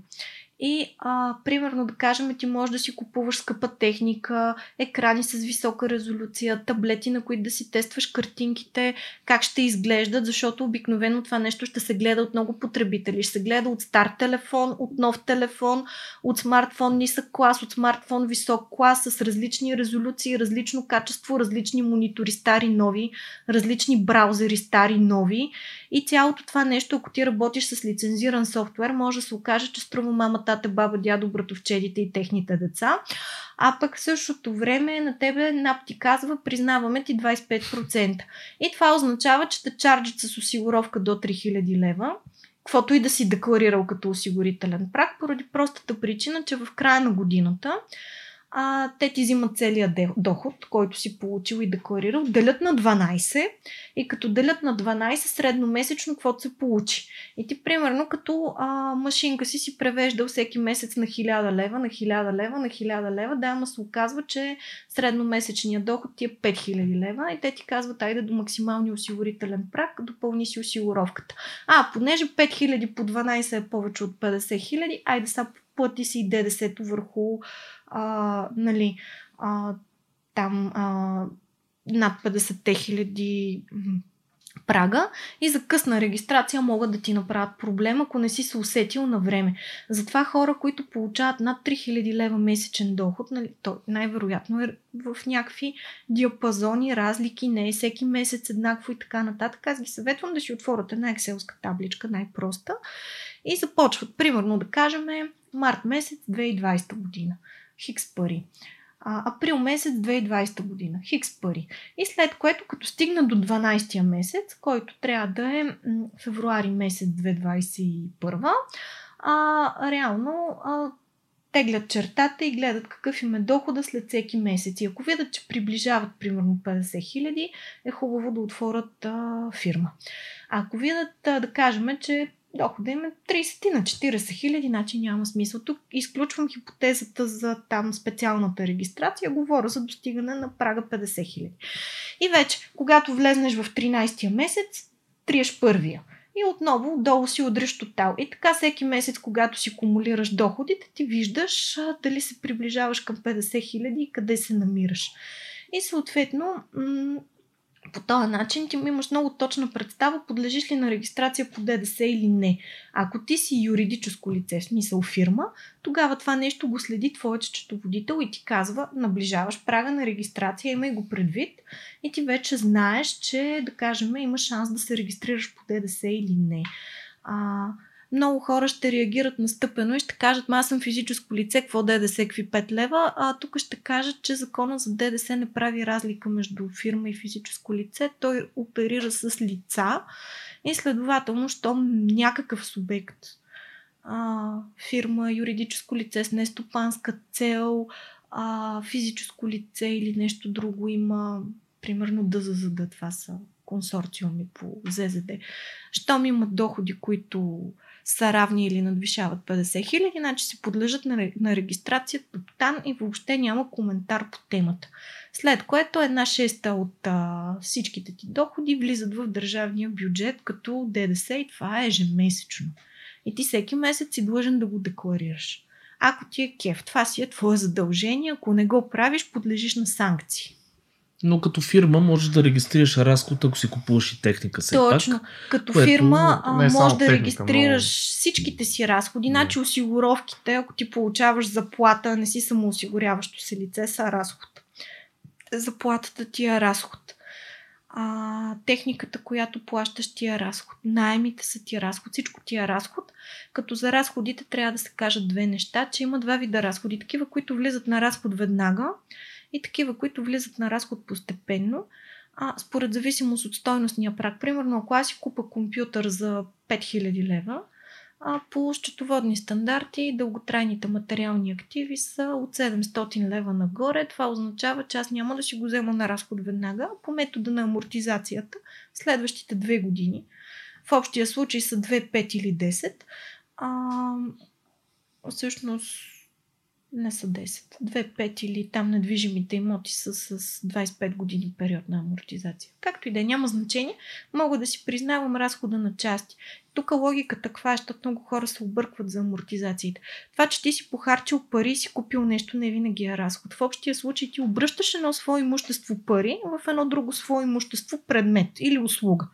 И, примерно, да кажем, ти можеш да си купуваш скъпа техника, екрани с висока резолюция, таблети, на които да си тестваш картинките, как ще изглеждат, защото обикновено това нещо ще се гледа от много потребители. Ще се гледа от стар телефон, от нов телефон, от смартфон нисък клас, от смартфон висок клас, с различни резолюции, различно качество, различни монитори стари, нови, различни браузери стари, нови. И цялото това нещо, ако ти работиш с лицензиран софтуер, може да се окаже, че струва мамата, баба, дядо, братовчедите и техните деца, а пък в същото време на тебе НАП ти казва, признаваме ти 25%. И това означава, че те чарджат с осигуровка до 3000 лева, каквото и да си декларирал като осигурителен праг, поради простата причина, че в края на годината те ти взимат целия доход, който си получил и декларирал, делят на 12 и като делят на 12 средномесечно, каквото се получи. И ти, примерно, като машинка си превеждал всеки месец на 1000 лева, на 1000 лева, на 1000 лева, да, ама се оказва, че средномесечният доход ти е 5000 лева и те ти казват, айде до максималния осигурителен прак, допълни си осигуровката. Понеже 5000 по 12 е повече от 50 000, айде са плати си и ДДС-то върху над 50 хиляди прага и за късна регистрация могат да ти направят проблем, ако не си се усетил на време. Затова хора, които получават над 3000 лева месечен доход, то най-вероятно е в някакви диапазони, разлики, не е всеки месец еднакво и така нататък. Аз ги съветвам да си отворят една екселска табличка, най-проста, и започват, примерно да кажем, март месец 2020 година. Хикс пари. Април месец 2020 година. Хикс пари. И след което, като стигна до 12-тия месец, който трябва да е февруари месец 2021, реално теглят чертата и гледат какъв им е дохода след всеки месец. И ако видят, че приближават примерно 50 хиляди, е хубаво да отворят фирма. Ако видят, да кажем, че дохода им е 30 на 40 хиляди, значи няма смисъл. Тук изключвам хипотезата за там специалната регистрация, говоря за достигане на прага 50 хиляди. И вече, когато влезнеш в 13-тия месец, триеш първия. И отново долу си удреш тотал. И така всеки месец, когато си кумулираш доходите, ти виждаш дали се приближаваш към 50 хиляди и къде се намираш. И съответно, по този начин ти имаш много точна представа, подлежиш ли на регистрация по ДДС или не. Ако ти си юридическо лице, в смисъл фирма, тогава това нещо го следи твоят счетоводител и ти казва, наближаваш прага на регистрация, имай го предвид и ти вече знаеш, че, да кажем, има шанс да се регистрираш по ДДС или не. Много хора ще реагират настъпено и ще кажат, аз съм физическо лице, какво ДДС, какви 5 лева, а тук ще кажат, че законът за ДДС не прави разлика между фирма и физическо лице, той оперира с лица и следователно, щом някакъв субект, фирма, юридическо лице с нестопанска цел, физическо лице или нещо друго има, примерно ДЗЗД, това са консорциуми по ЗЗД. Щом имат доходи, които са равни или надвишават 50 хиляди, значи се подлежат на регистрация там и въобще няма коментар по темата. След което 1/6 от всичките ти доходи влизат в държавния бюджет като ДДС и това е ежемесечно. И ти всеки месец си длъжен да го декларираш. Ако ти е кеф, това си е твое задължение, ако не го правиш, подлежиш на санкции. Но като фирма можеш да регистрираш разход, ако си купуваш и техника. Точно. Пак, като фирма можеш да регистрираш всичките си разходи. Значи осигуровките, ако ти получаваш заплата, не си самоосигуряващо се лице, са разход. Заплатата ти е разход. Техниката, която плащаш, ти е разход. Наемите са ти е разход. Всичко ти е разход. Като за разходите трябва да се кажат две неща, че има два вида разходи. Такива, които влизат на разход веднага, и такива, които влизат на разход постепенно, според зависимост от стойностния праг. Примерно, ако аз си купа компютър за 5000 лева, по счетоводни стандарти дълготрайните материални активи са от 700 лева нагоре. Това означава, че аз няма да си го взема на разход веднага, по метода на амортизацията следващите 2 години. В общия случай са 2, 5 или 10. Всъщност не са 10. 2, 5 или там недвижимите имоти са с 25 години период на амортизация. Както и да е, няма значение. Мога да си признавам разхода на части. Тук логиката каква е, защото много хора се объркват за амортизациите. Това, че ти си похарчил пари и си купил нещо, не винаги е разход. В общия случай ти обръщаш едно свое имущество пари в едно друго свое имущество предмет или услуга.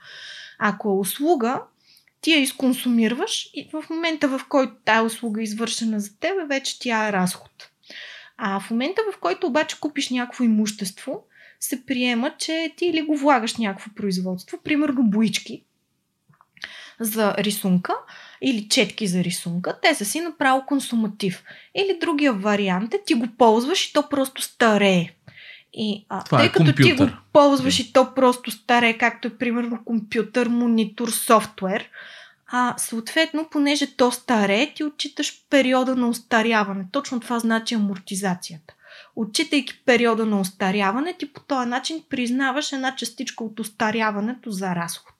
Ако е услуга, ти я изконсумираш и в момента, в който тая услуга е извършена за тебе, вече тя е разход. А в момента, в който обаче купиш някакво имущество, се приема, че ти или го влагаш някакво производство, примерно боички за рисунка или четки за рисунка, те са си направо консуматив. Или другия вариант е, ти го ползваш и то просто старее. И тъй като компютър. Ти го ползваш и то просто старе, както е примерно компютър, монитор, софтуер, съответно, понеже то старе, ти отчиташ периода на остаряване. Точно това значи амортизацията. отчитайки периода на остаряване, ти по този начин признаваш една частичка от остаряването за разход.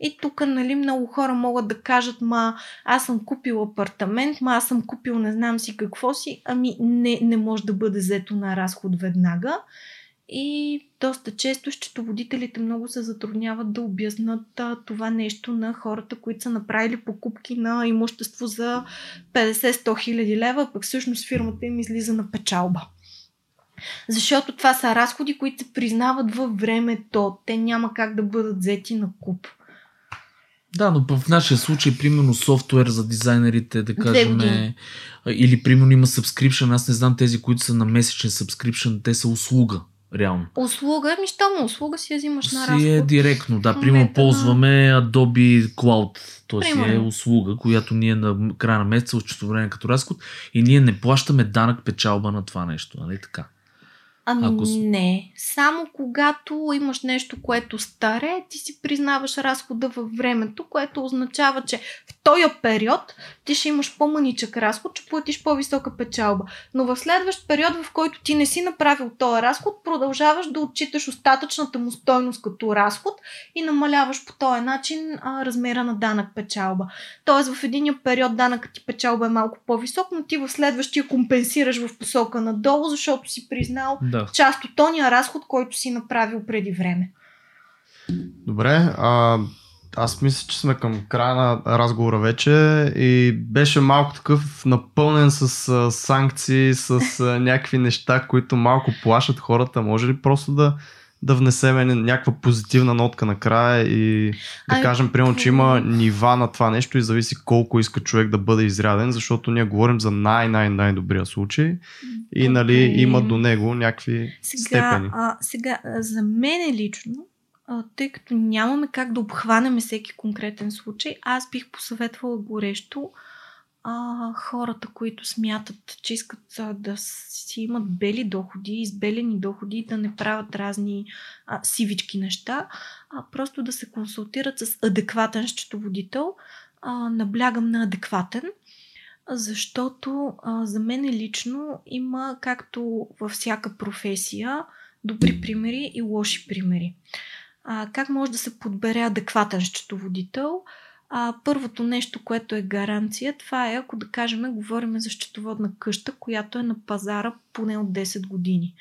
И тук, нали, много хора могат да кажат, аз съм купил апартамент, аз съм купил не знам си какво си, не може да бъде взето на разход веднага. И доста често счетоводителите много се затрудняват да обяснат това нещо на хората, които са направили покупки на имущество за 50-100 хиляди лева, пък всъщност фирмата им излиза на печалба. Защото това са разходи, които се признават във времето. Те няма как да бъдат взети на куп. Да, но в нашия случай, примерно, софтуер за дизайнерите, да кажем, или примерно има subscription, аз не знам тези, които са на месечен subscription, те са услуга. Реално. Услуга? Услуга си я взимаш на разход. Си е директно, да. Примерно ползваме Adobe Cloud. Тоест е услуга, която ние на края на месеца отчетоваме като разход и ние не плащаме данък печалба на това нещо. Нали така? Не. Само когато имаш нещо, което старе, ти си признаваш разхода във времето, което означава, че в този период ти ще имаш по-мъничък разход, че платиш по-висока печалба. Но в следващ период, в който ти не си направил този разход, продължаваш да отчиташ остатъчната му стойност като разход и намаляваш по този начин размера на данък печалба. Тоест в единия период данъкът ти печалба е малко по-висок, но ти в следващия компенсираш в посока надолу, защото си признал част от тония разход, който си направил преди време. Добре, аз мисля, че сме към края на разговора вече и беше малко такъв напълнен с санкции, с някакви неща, които малко плашат хората. Може ли просто да внесеме някаква позитивна нотка накрая и да кажем, примерно, че има нива на това нещо и зависи колко иска човек да бъде изряден, защото ние говорим за най-най-най-добрия случай и нали, има до него някакви степени. Сега, за мен лично, тъй като нямаме как да обхванем всеки конкретен случай, аз бих посъветвала горещо хората, които смятат, че искат да си имат бели доходи, избелени доходи, да не правят разни сивички неща, просто да се консултират с адекватен счетоводител. Наблягам на адекватен, защото за мен лично има, както във всяка професия, добри примери и лоши примери. Как може да се подбере адекватен счетоводител? Първото нещо, което е гаранция, това е, ако да кажем, говорим за счетоводна къща, която е на пазара поне от 10 години.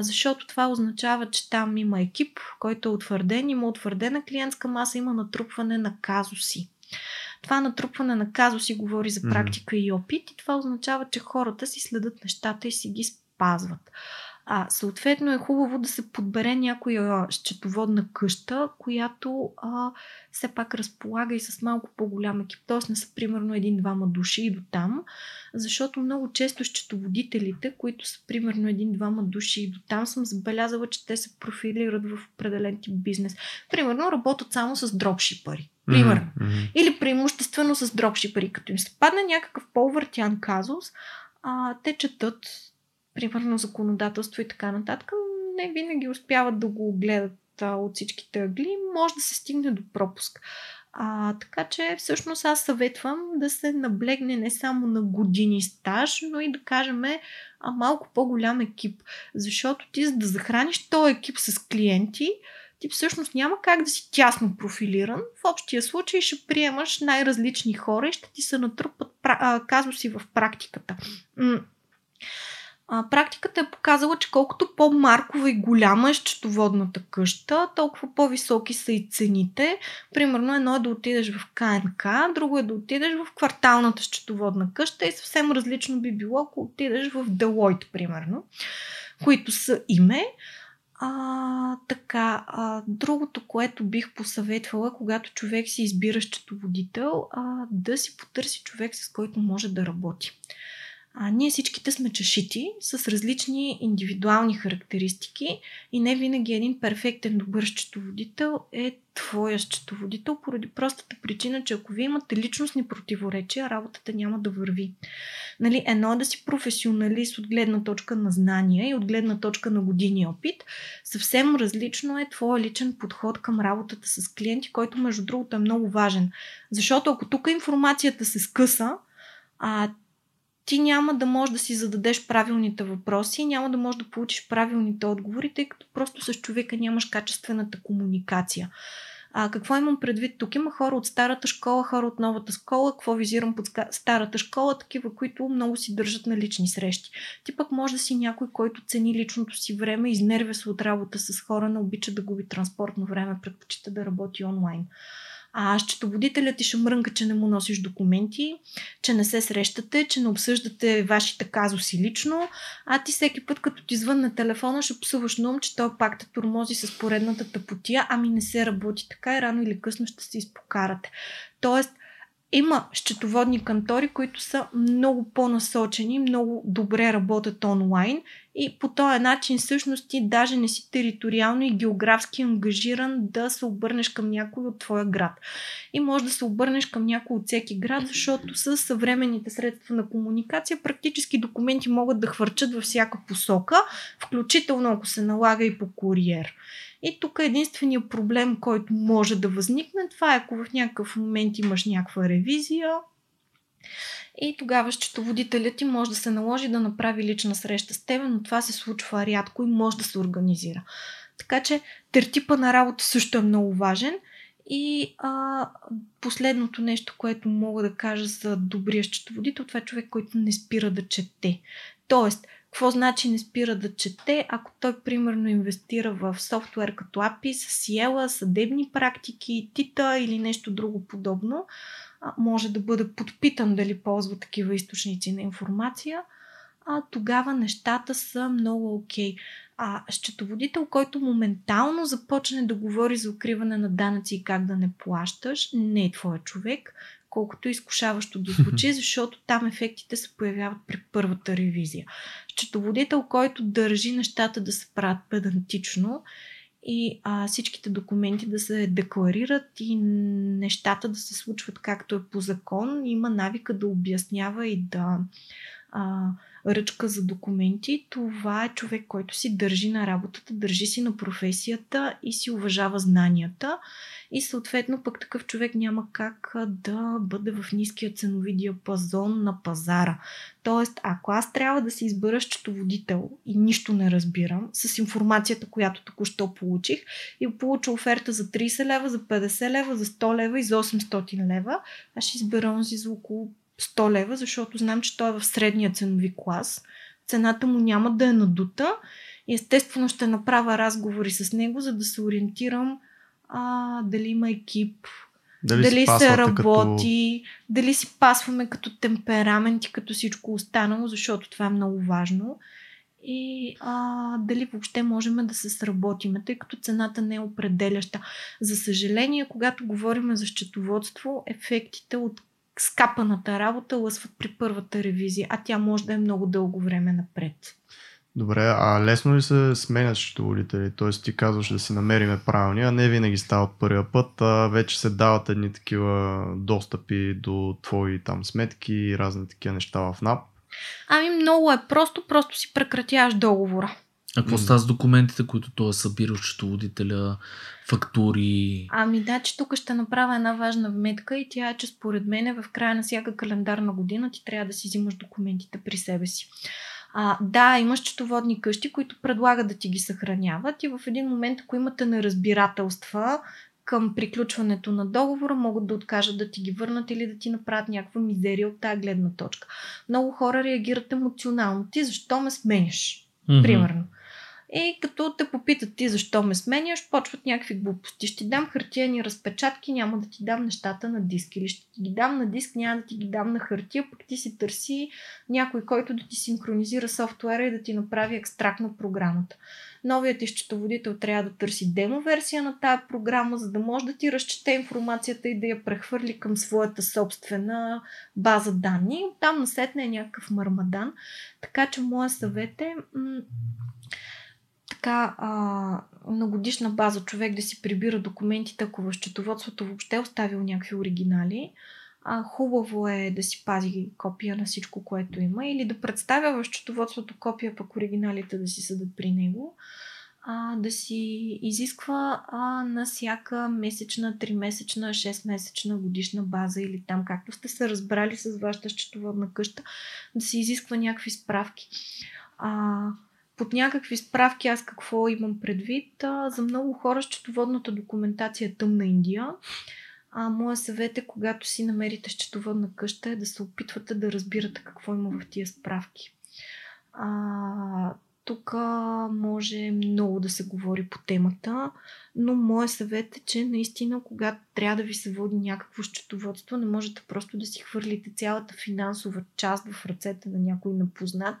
Защото това означава, че там има екип, който е утвърден, има утвърдена клиентска маса, има натрупване на казуси. Това натрупване на казуси говори за практика и опит и това означава, че хората си следят нещата и си ги спазват. Съответно е хубаво да се подбере някоя счетоводна къща, която все пак разполага и с малко по-голям екип, т.е. не са примерно 1-2 души и до там, защото много често счетоводителите, които са примерно 1-2 души и до там, съм забелязала, че те се профилират в определен тип бизнес. Примерно работят само с дропшипъри. Примерно. Или преимуществено с дропшипъри. Като им се падне някакъв по-въртян казус, те четат примерно законодателство и така нататък, не винаги успяват да го гледат от всичките ъгли, може да се стигне до пропуск. Така че всъщност аз съветвам да се наблегне не само на години стаж, но и да кажем малко по-голям екип, защото ти за да захраниш този екип с клиенти, ти всъщност няма как да си тясно профилиран. В общия случай ще приемаш най-различни хора и ще ти се натрупат казуси в практиката. Практиката е показала, че колкото по-маркова и голяма е счетоводната къща, толкова по-високи са и цените. Примерно едно е да отидеш в КНК, друго е да отидеш в кварталната счетоводна къща и съвсем различно би било, ако отидеш в Делойт, примерно, които са име. Другото, което бих посъветвала, когато човек си избира счетоводител, да си потърси човек, с който може да работи. Ние всичките сме чешити с различни индивидуални характеристики и не винаги един перфектен добър счетоводител е твоя счетоводител, поради простата причина, че ако вие имате личностни противоречия, работата няма да върви. Нали, едно е да си професионалист от гледна точка на знания и от гледна точка на години опит, съвсем различно е твой личен подход към работата с клиенти, който между другото е много важен. Защото ако тук информацията се скъса, ти няма да можеш да си зададеш правилните въпроси, няма да можеш да получиш правилните отговори, тъй като просто с човека нямаш качествената комуникация. Какво имам предвид тук? Има хора от старата школа, хора от новата школа. Какво визирам под старата школа? Такива, които много си държат на лични срещи. Ти пък може да си някой, който цени личното си време, изнервя се от работа с хора, не обича да губи транспортно време, предпочита да работи онлайн. Счетоводителят ти ще мрънка, че не му носиш документи, че не се срещате, че не обсъждате вашите казуси лично, а ти всеки път, като ти звън на телефона, ще псуваш на ум, че той пак те тормози с поредната тъпотия, ами не се работи така и рано или късно ще се изпокарате. Тоест, има счетоводни кантори, които са много по-насочени, много добре работят онлайн и по този начин всъщност ти даже не си териториално и географски ангажиран да се обърнеш към някой от твоя град. И може да се обърнеш към някой от всеки град, защото с съвременните средства на комуникация практически документи могат да хвърчат във всяка посока, включително ако се налага и по куриер. И тук единственият проблем, който може да възникне, това е ако в някакъв момент имаш някаква ревизия и тогава счетоводителят ти може да се наложи да направи лична среща с теб, но това се случва рядко и може да се организира. Така че тертипа на работа също е много важен. И последното нещо, което мога да кажа за добрия счетоводител, това е човек, който не спира да чете. Тоест, какво значи не спира да чете, ако той примерно инвестира в софтуер като API, с ела, съдебни практики, тита или нещо друго подобно, може да бъде подпитан дали ползва такива източници на информация, тогава нещата са много окей. Счетоводител, който моментално започне да говори за укриване на данъци и как да не плащаш, не е твой човек, колкото изкушаващо да звучи, защото там ефектите се появяват при първата ревизия. Счетоводител, който държи нещата да се правят педантично и всичките документи да се декларират и нещата да се случват както е по закон, има навика да обяснява и да ръчка за документи, това е човек, който си държи на работата, държи си на професията и си уважава знанията и съответно пък такъв човек няма как да бъде в ниския ценови диапазон на пазара. Тоест, ако аз трябва да си избера счетоводител и нищо не разбирам с информацията, която току-що получих и получа оферта за 30 лева, за 50 лева, за 100 лева и за 800 лева, аз ще избера онзи за около 100 лева, защото знам, че той е в средния ценови клас. Цената му няма да е надута и естествено ще направя разговори с него, за да се ориентирам дали има екип, дали се работи, дали си пасваме като темперамент и като всичко останало, защото това е много важно. И дали въобще можем да се сработиме, тъй като цената не е определяща. За съжаление, когато говорим за счетоводство, ефектите от скапаната работа лъсват при първата ревизия, а тя може да е много дълго време напред. Добре, а лесно ли се сменят счетоводители? Тоест ти казваш да си намериме правилния, а не винаги става от първия път, а вече се дават едни такива достъпи до твои там сметки и разни такива неща в НАП. Много е просто си прекратяваш договора. А какво става с документите, които той събира от счетоводителя, фактури? Че тук ще направя една важна вметка и тя е, че според мен в края на всяка календарна година ти трябва да си взимаш документите при себе си. Има счетоводни къщи, които предлагат да ти ги съхраняват и в един момент, ако имате неразбирателства към приключването на договора, могат да откажат да ти ги върнат или да ти направят някаква мизерия от тая гледна точка. Много хора реагират емоционално. Ти защо ме смениш? Примерно. И като те попитат ти защо ме сменяш, почват някакви глупости. Ще ти дам хартияни разпечатки, няма да ти дам нещата на диск. Или ще ти ги дам на диск, няма да ти ги дам на хартия, пък ти си търси някой, който да ти синхронизира софтуера и да ти направи екстракт на програмата. Новият ти счетоводител трябва да търси демо-версия на тая програма, за да може да ти разчете информацията и да я прехвърли към своята собствена база данни. Там насетне е някакъв мармадан. Така че моят съвет е на годишна база човек да си прибира документите, ако в счетоводството въобще оставил някакви оригинали. Хубаво е да си пази копия на всичко, което има или да представя в счетоводството копия, пък оригиналите да си съдат при него. да си изисква на всяка месечна, тримесечна, шестмесечна, годишна база или там, както сте се разбрали с вашата счетоводна къща, да си изисква някакви справки. Под някакви справки аз какво имам предвид? За много хора счетоводната документация е тъмна Индия. Моя съвет е, когато си намерите счетоводна къща, е да се опитвате да разбирате какво има в тия справки. Тук може много да се говори по темата, но моят съвет е, че наистина, когато трябва да ви се води някакво счетоводство, не можете просто да си хвърлите цялата финансова част в ръцете на някой непознат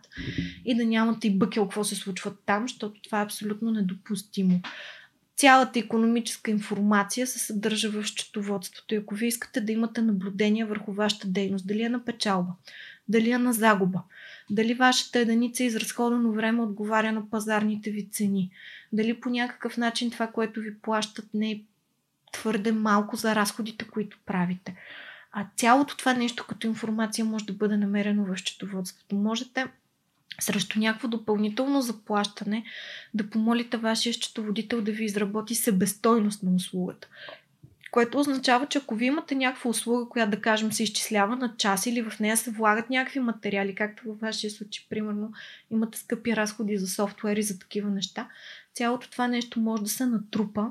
и да нямате и бъкел какво се случва там, защото това е абсолютно недопустимо. Цялата икономическа информация се съдържа в счетоводството и ако ви искате да имате наблюдение върху вашата дейност, дали е на печалба, дали е на загуба, дали вашата единица изразходено време отговаря на пазарните ви цени, дали по някакъв начин това, което ви плащат, не е твърде малко за разходите, които правите. Цялото това нещо като информация може да бъде намерено в счетоводството. Можете срещу някакво допълнително заплащане да помолите вашия счетоводител да ви изработи себестойност на услугата. Което означава, че ако ви имате някаква услуга, която да кажем се изчислява на час или в нея се влагат някакви материали, както във вашия случай, примерно имате скъпи разходи за софтуер и за такива неща, цялото това нещо може да се натрупа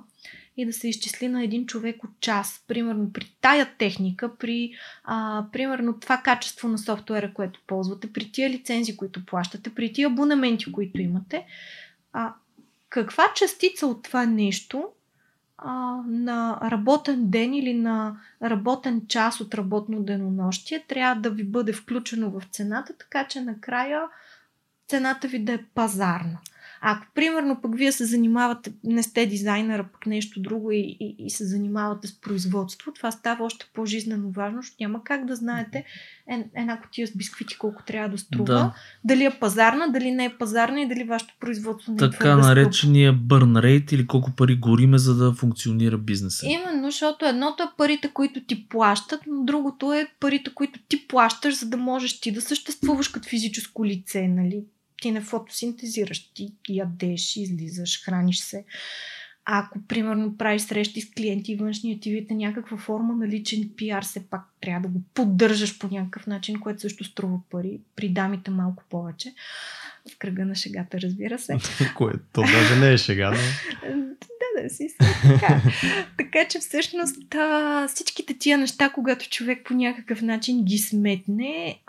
и да се изчисли на един човек от час. Примерно при тая техника, при примерно това качество на софтуера, което ползвате, при тия лицензи, които плащате, при тия абонаменти, които имате, каква частица от това нещо на работен ден или на работен час от работно денонощие трябва да ви бъде включено в цената, така че накрая цената ви да е пазарна. Ако, примерно, пък вие се занимавате, не сте дизайнера, пък нещо друго и се занимавате с производство, това става още по-жизнено важно, защото няма как да знаете една кутия с бисквити колко трябва да струва, дали е пазарна, дали не е пазарна и дали вашето производство не е така наречения burn rate или колко пари гориме, за да функционира бизнеса. Именно, защото едното е парите, които ти плащат, но другото е парите, които ти плащаш, за да можеш ти да съществуваш като физическо лице, нали? Ти не фотосинтезираш, ти ядеш, излизаш, храниш се. Ако, примерно, правиш срещи с клиенти и външния ти вид е някаква форма на личен пиар, все пак трябва да го поддържаш по някакъв начин, което също струва пари. При дамите малко повече. В кръга на шегата, разбира се. Което даже не е шега, но... Така че всъщност всичките тия неща, когато човек по някакъв начин ги сметне,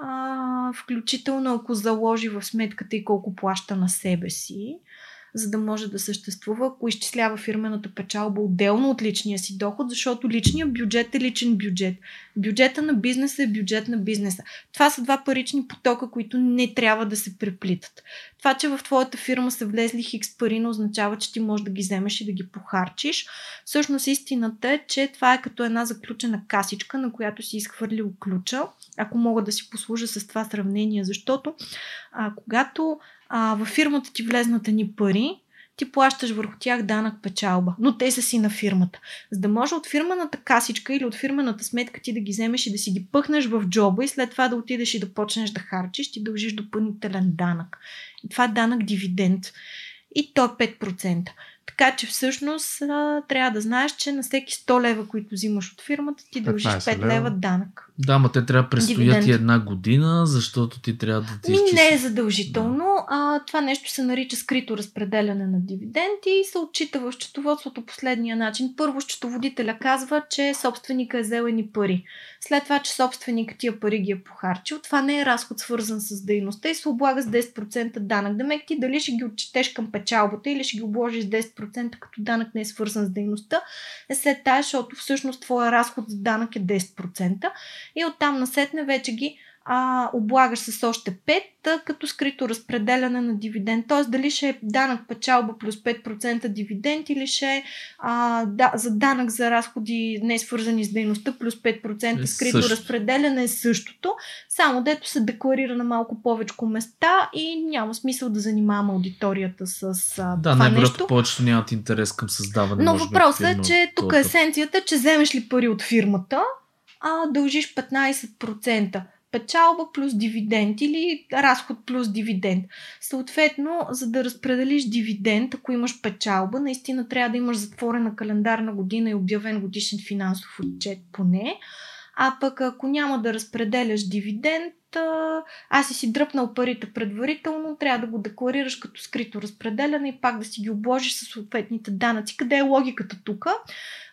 включително ако заложи в сметката и колко плаща на себе си, за да може да съществува, ако изчислява фирмената печалба отделно от личния си доход, защото личният бюджет е личен бюджет. Бюджета на бизнеса е бюджет на бизнеса. Това са два парични потока, които не трябва да се преплитат. Това, че в твоята фирма са влезли хикс пари, не означава, че ти можеш да ги вземеш и да ги похарчиш. Всъщност истината е, че това е като една заключена касичка, на която си изхвърлил ключа, ако мога да си послужа с това сравнение, защото когато във фирмата ти влезнат ни пари, ти плащаш върху тях данък печалба, но те са си на фирмата. За да може от фирмената касичка или от фирмената сметка ти да ги вземеш и да си ги пъхнеш в джоба и след това да отидеш и да почнеш да харчиш, ти дължиш допълнителен данък. И това е данък дивиденд. И то е 5%. Така че всъщност трябва да знаеш, че на всеки 100 лева, които взимаш от фирмата, ти дължиш 5 лева данък. Да, ма те трябва да престоят и една година, защото ти трябва да ти изчисти. Не е задължително. Това нещо се нарича скрито разпределяне на дивиденти и се отчита в счетоводството последния начин. Първо счетоводителя казва, че собственика е взел едни пари. След това, че собственика тия пари ги е похарчил, това не е разход свързан с дейността и се облага с 10% данък. Демек ти дали ще ги отчетеш към печалбата или ще ги обложиш с 10% като данък не е свързан с дейността, е след тая, защото всъщност твоя разход за данък е 10%. И оттам насетне вече ги облагаш с още 5 като скрито разпределяне на дивиденд. Т.е. дали ще е данък печалба плюс 5% дивиденд или ще е за данък за разходи не свързани с дейността плюс 5% скрито разпределяне е същото, само дето се декларира на малко повече места и няма смисъл да занимаваме аудиторията с това нещо. Да, най-вероятно повечето нямат интерес към създаване. Но въпросът е, че тук есенцията, че вземеш ли пари от фирмата, дължиш 15%. печалба плюс дивиденд или разход плюс дивиденд. Съответно, за да разпределиш дивиденд, ако имаш печалба, наистина трябва да имаш затворена календарна година и обявен годишен финансов отчет поне. А пък ако няма да разпределяш дивиденд, аз си дръпнал парите предварително, трябва да го декларираш като скрито разпределяне и пак да си ги обложиш със съответните данъци. Къде е логиката тук?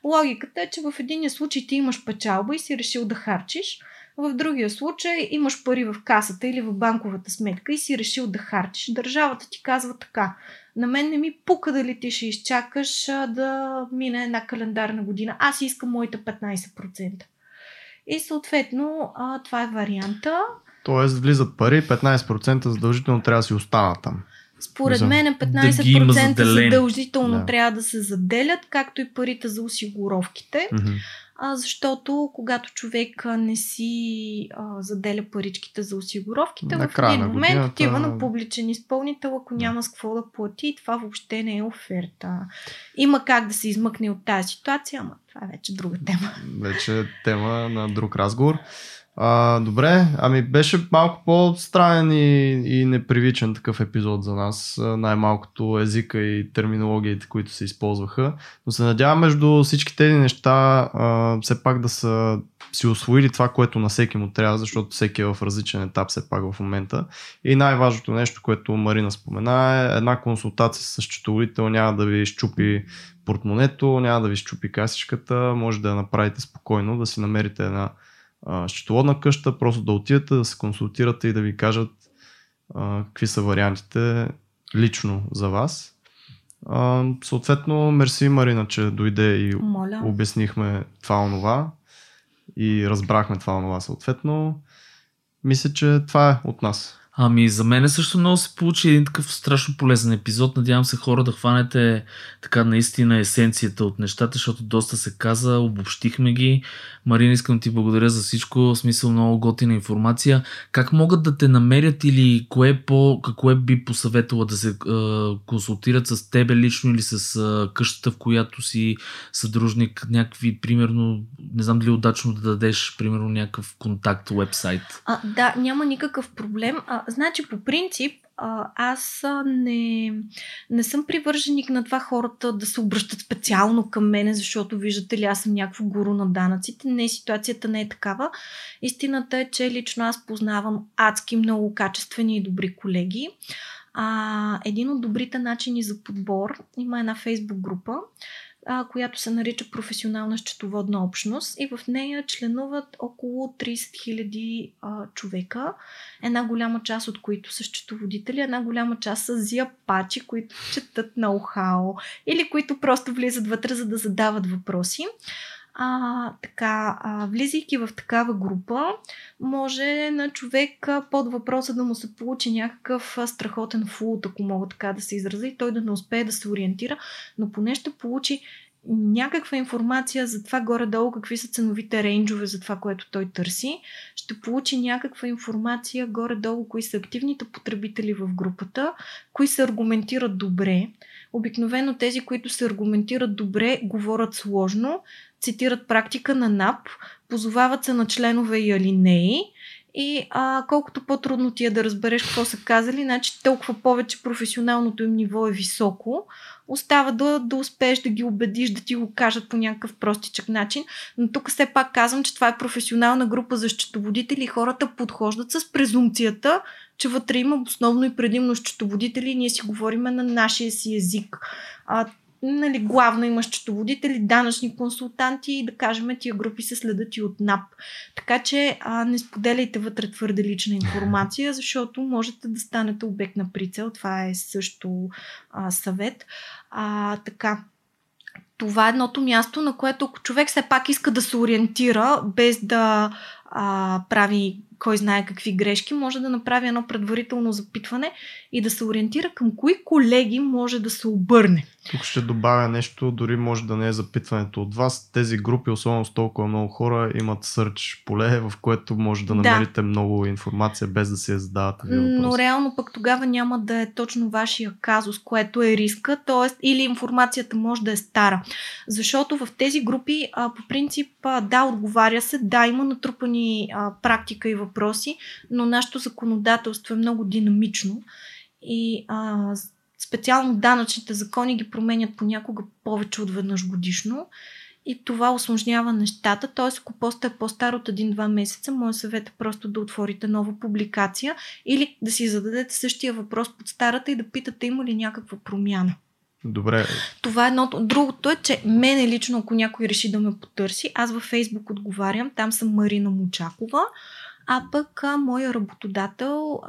Логиката е, че в единия случай ти имаш печалба и си решил да харчиш, в другия случай имаш пари в касата или в банковата сметка и си решил да харчиш. Държавата ти казва така: на мен не ми пука дали ти ще изчакаш да мине една календарна година, аз искам моите 15%. И съответно това е варианта. Тоест влизат пари, 15% задължително трябва да си останат там. Според мен 15% задължително трябва да се заделят, както и парите за осигуровките. Защото когато човек не си заделя паричките за осигуровките, в един момент отива на публичен изпълнител, ако няма с какво да плати, и това въобще не е оферта. Има как да се измъкне от тази ситуация, ама това е вече друга тема. Вече тема на друг разговор. Добре, ами беше малко по-странен и непривичен такъв епизод за нас, най-малкото езика и терминологиите, които се използваха, но се надявам между всички тези неща все пак да са си усвоили това, което на всеки му трябва, защото всеки е в различен етап все пак в момента. И най-важното нещо, което Марина спомена, е една консултация с счетоводител няма да ви щупи портмонето, няма да ви щупи касичката, може да я направите спокойно, да си намерите една счетоводна къща, просто да отидете, да се консултирате и да ви кажат какви са вариантите лично за вас. Съответно, мерси Марина, че дойде и обяснихме това-онова и разбрахме това-онова съответно. Мисля, че това е от нас. Ами за мен също много се получи един такъв страшно полезен епизод. Надявам се хора да хванете така наистина есенцията от нещата, защото доста се каза, обобщихме ги. Марина, искам ти благодаря за всичко, в смисъл много готина информация. Как могат да те намерят или кое би посъветвала да се консултират с тебе лично или с къщата, в която си съдружник, някакви, примерно, не знам дали удачно да дадеш, примерно, някакъв контакт, уебсайт? Да, няма никакъв проблем. Значи, по принцип, аз не съм привърженик на това хората да се обръщат специално към мене, защото виждате ли, аз съм някакво гуру на данъците. Не, ситуацията не е такава. Истината е, че лично аз познавам адски много качествени и добри колеги. Един от добрите начини за подбор, има една фейсбук група, която се нарича професионална счетоводна общност, и в нея членуват около 30 000 човека, една голяма част от които са счетоводители, една голяма част са зяпачи, които четат ноу-хау или които просто влизат вътре, за да задават въпроси. Влизайки в такава група, може на човек под въпроса да му се получи някакъв страхотен фулт, ако мога така да се изразя, и той да не успее да се ориентира, но поне ще получи някаква информация за това горе-долу какви са ценовите рейнджове за това, което той търси. Ще получи някаква информация горе-долу кои са активните потребители в групата, кои се аргументират добре. Обикновено тези, които се аргументират добре, говорят сложно, цитират практика на НАП, позовават се на членове и алинеи, и колкото по-трудно ти е да разбереш какво са казали, значи толкова повече професионалното им ниво е високо. Остава да успееш да ги убедиш, да ти го кажат по някакъв простичък начин. Но тук все пак казвам, че това е професионална група за счетоводители и хората подхождат с презумцията, че вътре има основно и предимно счетоводители и ние си говорим на нашия си език. Главно има счетоводители, данъчни консултанти и да кажем, тия групи се следят и от НАП. Така че не споделяйте вътре твърде лична информация, защото можете да станете обект на прицел. Това е също съвет. Това е едното място, на което ако човек все пак иска да се ориентира, без да прави кой знае какви грешки, може да направи едно предварително запитване и да се ориентира към кои колеги може да се обърне. Тук ще добавя нещо, дори може да не е запитването от вас. Тези групи, особено с толкова много хора, имат сърч поле, в което може да намерите много информация, без да си я задавате. Но реално пък тогава няма да е точно вашия казус, което е риска, т.е. или информацията може да е стара. Защото в тези групи, по принцип, отговаря се, има натрупани подобни практика и въпроси, но нашето законодателство е много динамично и специално данъчните закони ги променят понякога повече от веднъж годишно и това осложнява нещата, т.е. ако постът е по-стар от 1-2 месеца, моят съвет е просто да отворите нова публикация или да си зададете същия въпрос под старата и да питате има ли някаква промяна. Добре. Това е едното. Другото е, че мене лично, ако някой реши да ме потърси, аз във Фейсбук отговарям, там съм Марина Мучакова, а пък моя работодател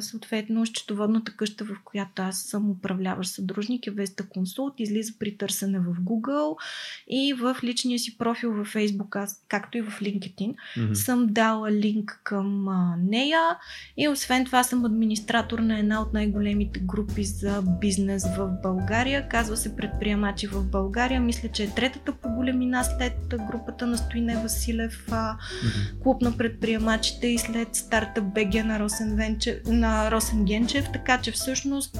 съответно счетоводната къща, в която аз съм управляващ съдружник, е Веста Консулт, излиза при търсене в Google и в личния си профил във Фейсбук, както и в LinkedIn, съм дала линк към нея и освен това съм администратор на една от най-големите групи за бизнес в България. Казва се Предприемачи в България. Мисля, че е третата по големина след групата на Стоян Василев, клуб на предприемачите и след старта БГ на Росен Генчев, така че всъщност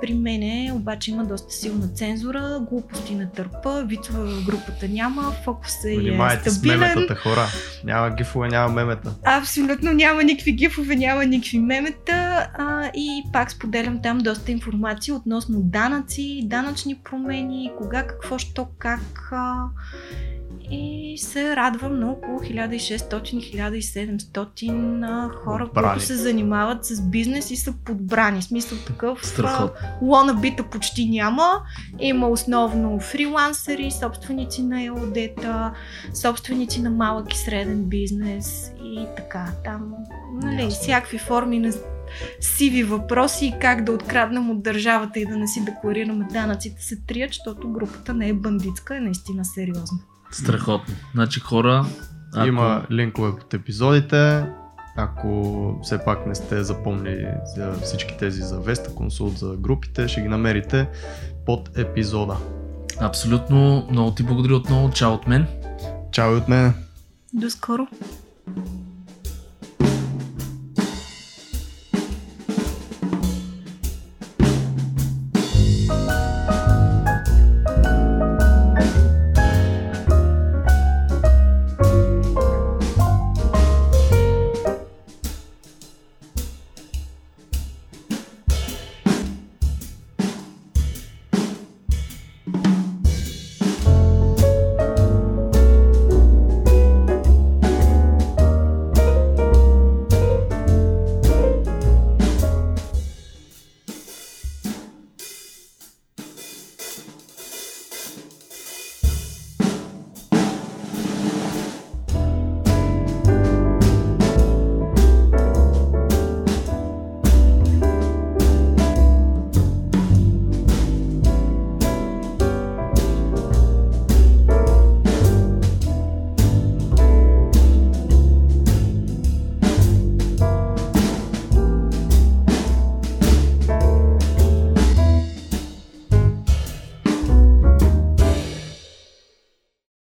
при мене обаче има доста силна цензура, глупости не търпа, вицове в групата няма, фокусът е стабилен. Внимавайте с меметата, хора, няма гифове, няма мемета. Абсолютно няма никакви гифове, няма никакви мемета и пак споделям там доста информация относно данъци, данъчни промени, кога, какво, що, как... И се радвам на около 1600-1700 хора, подбрани, които се занимават с бизнес и са подбрани. Смисъл такъв, лонабита почти няма. Има основно фрилансери, собственици на ЕООД-та, собственици на малък и среден бизнес и така. Там, всякакви форми на сиви въпроси и как да откраднем от държавата и да не си декларираме данъците се трият, защото групата не е бандитска, е наистина сериозна. Страхотно. Значи хора... Има линкове от епизодите. Ако все пак не сте запомнили за всички тези за Веста Консулт, за групите, ще ги намерите под епизода. Абсолютно. Много ти благодаря отново. Чао от мен. Чао и от мен. До скоро.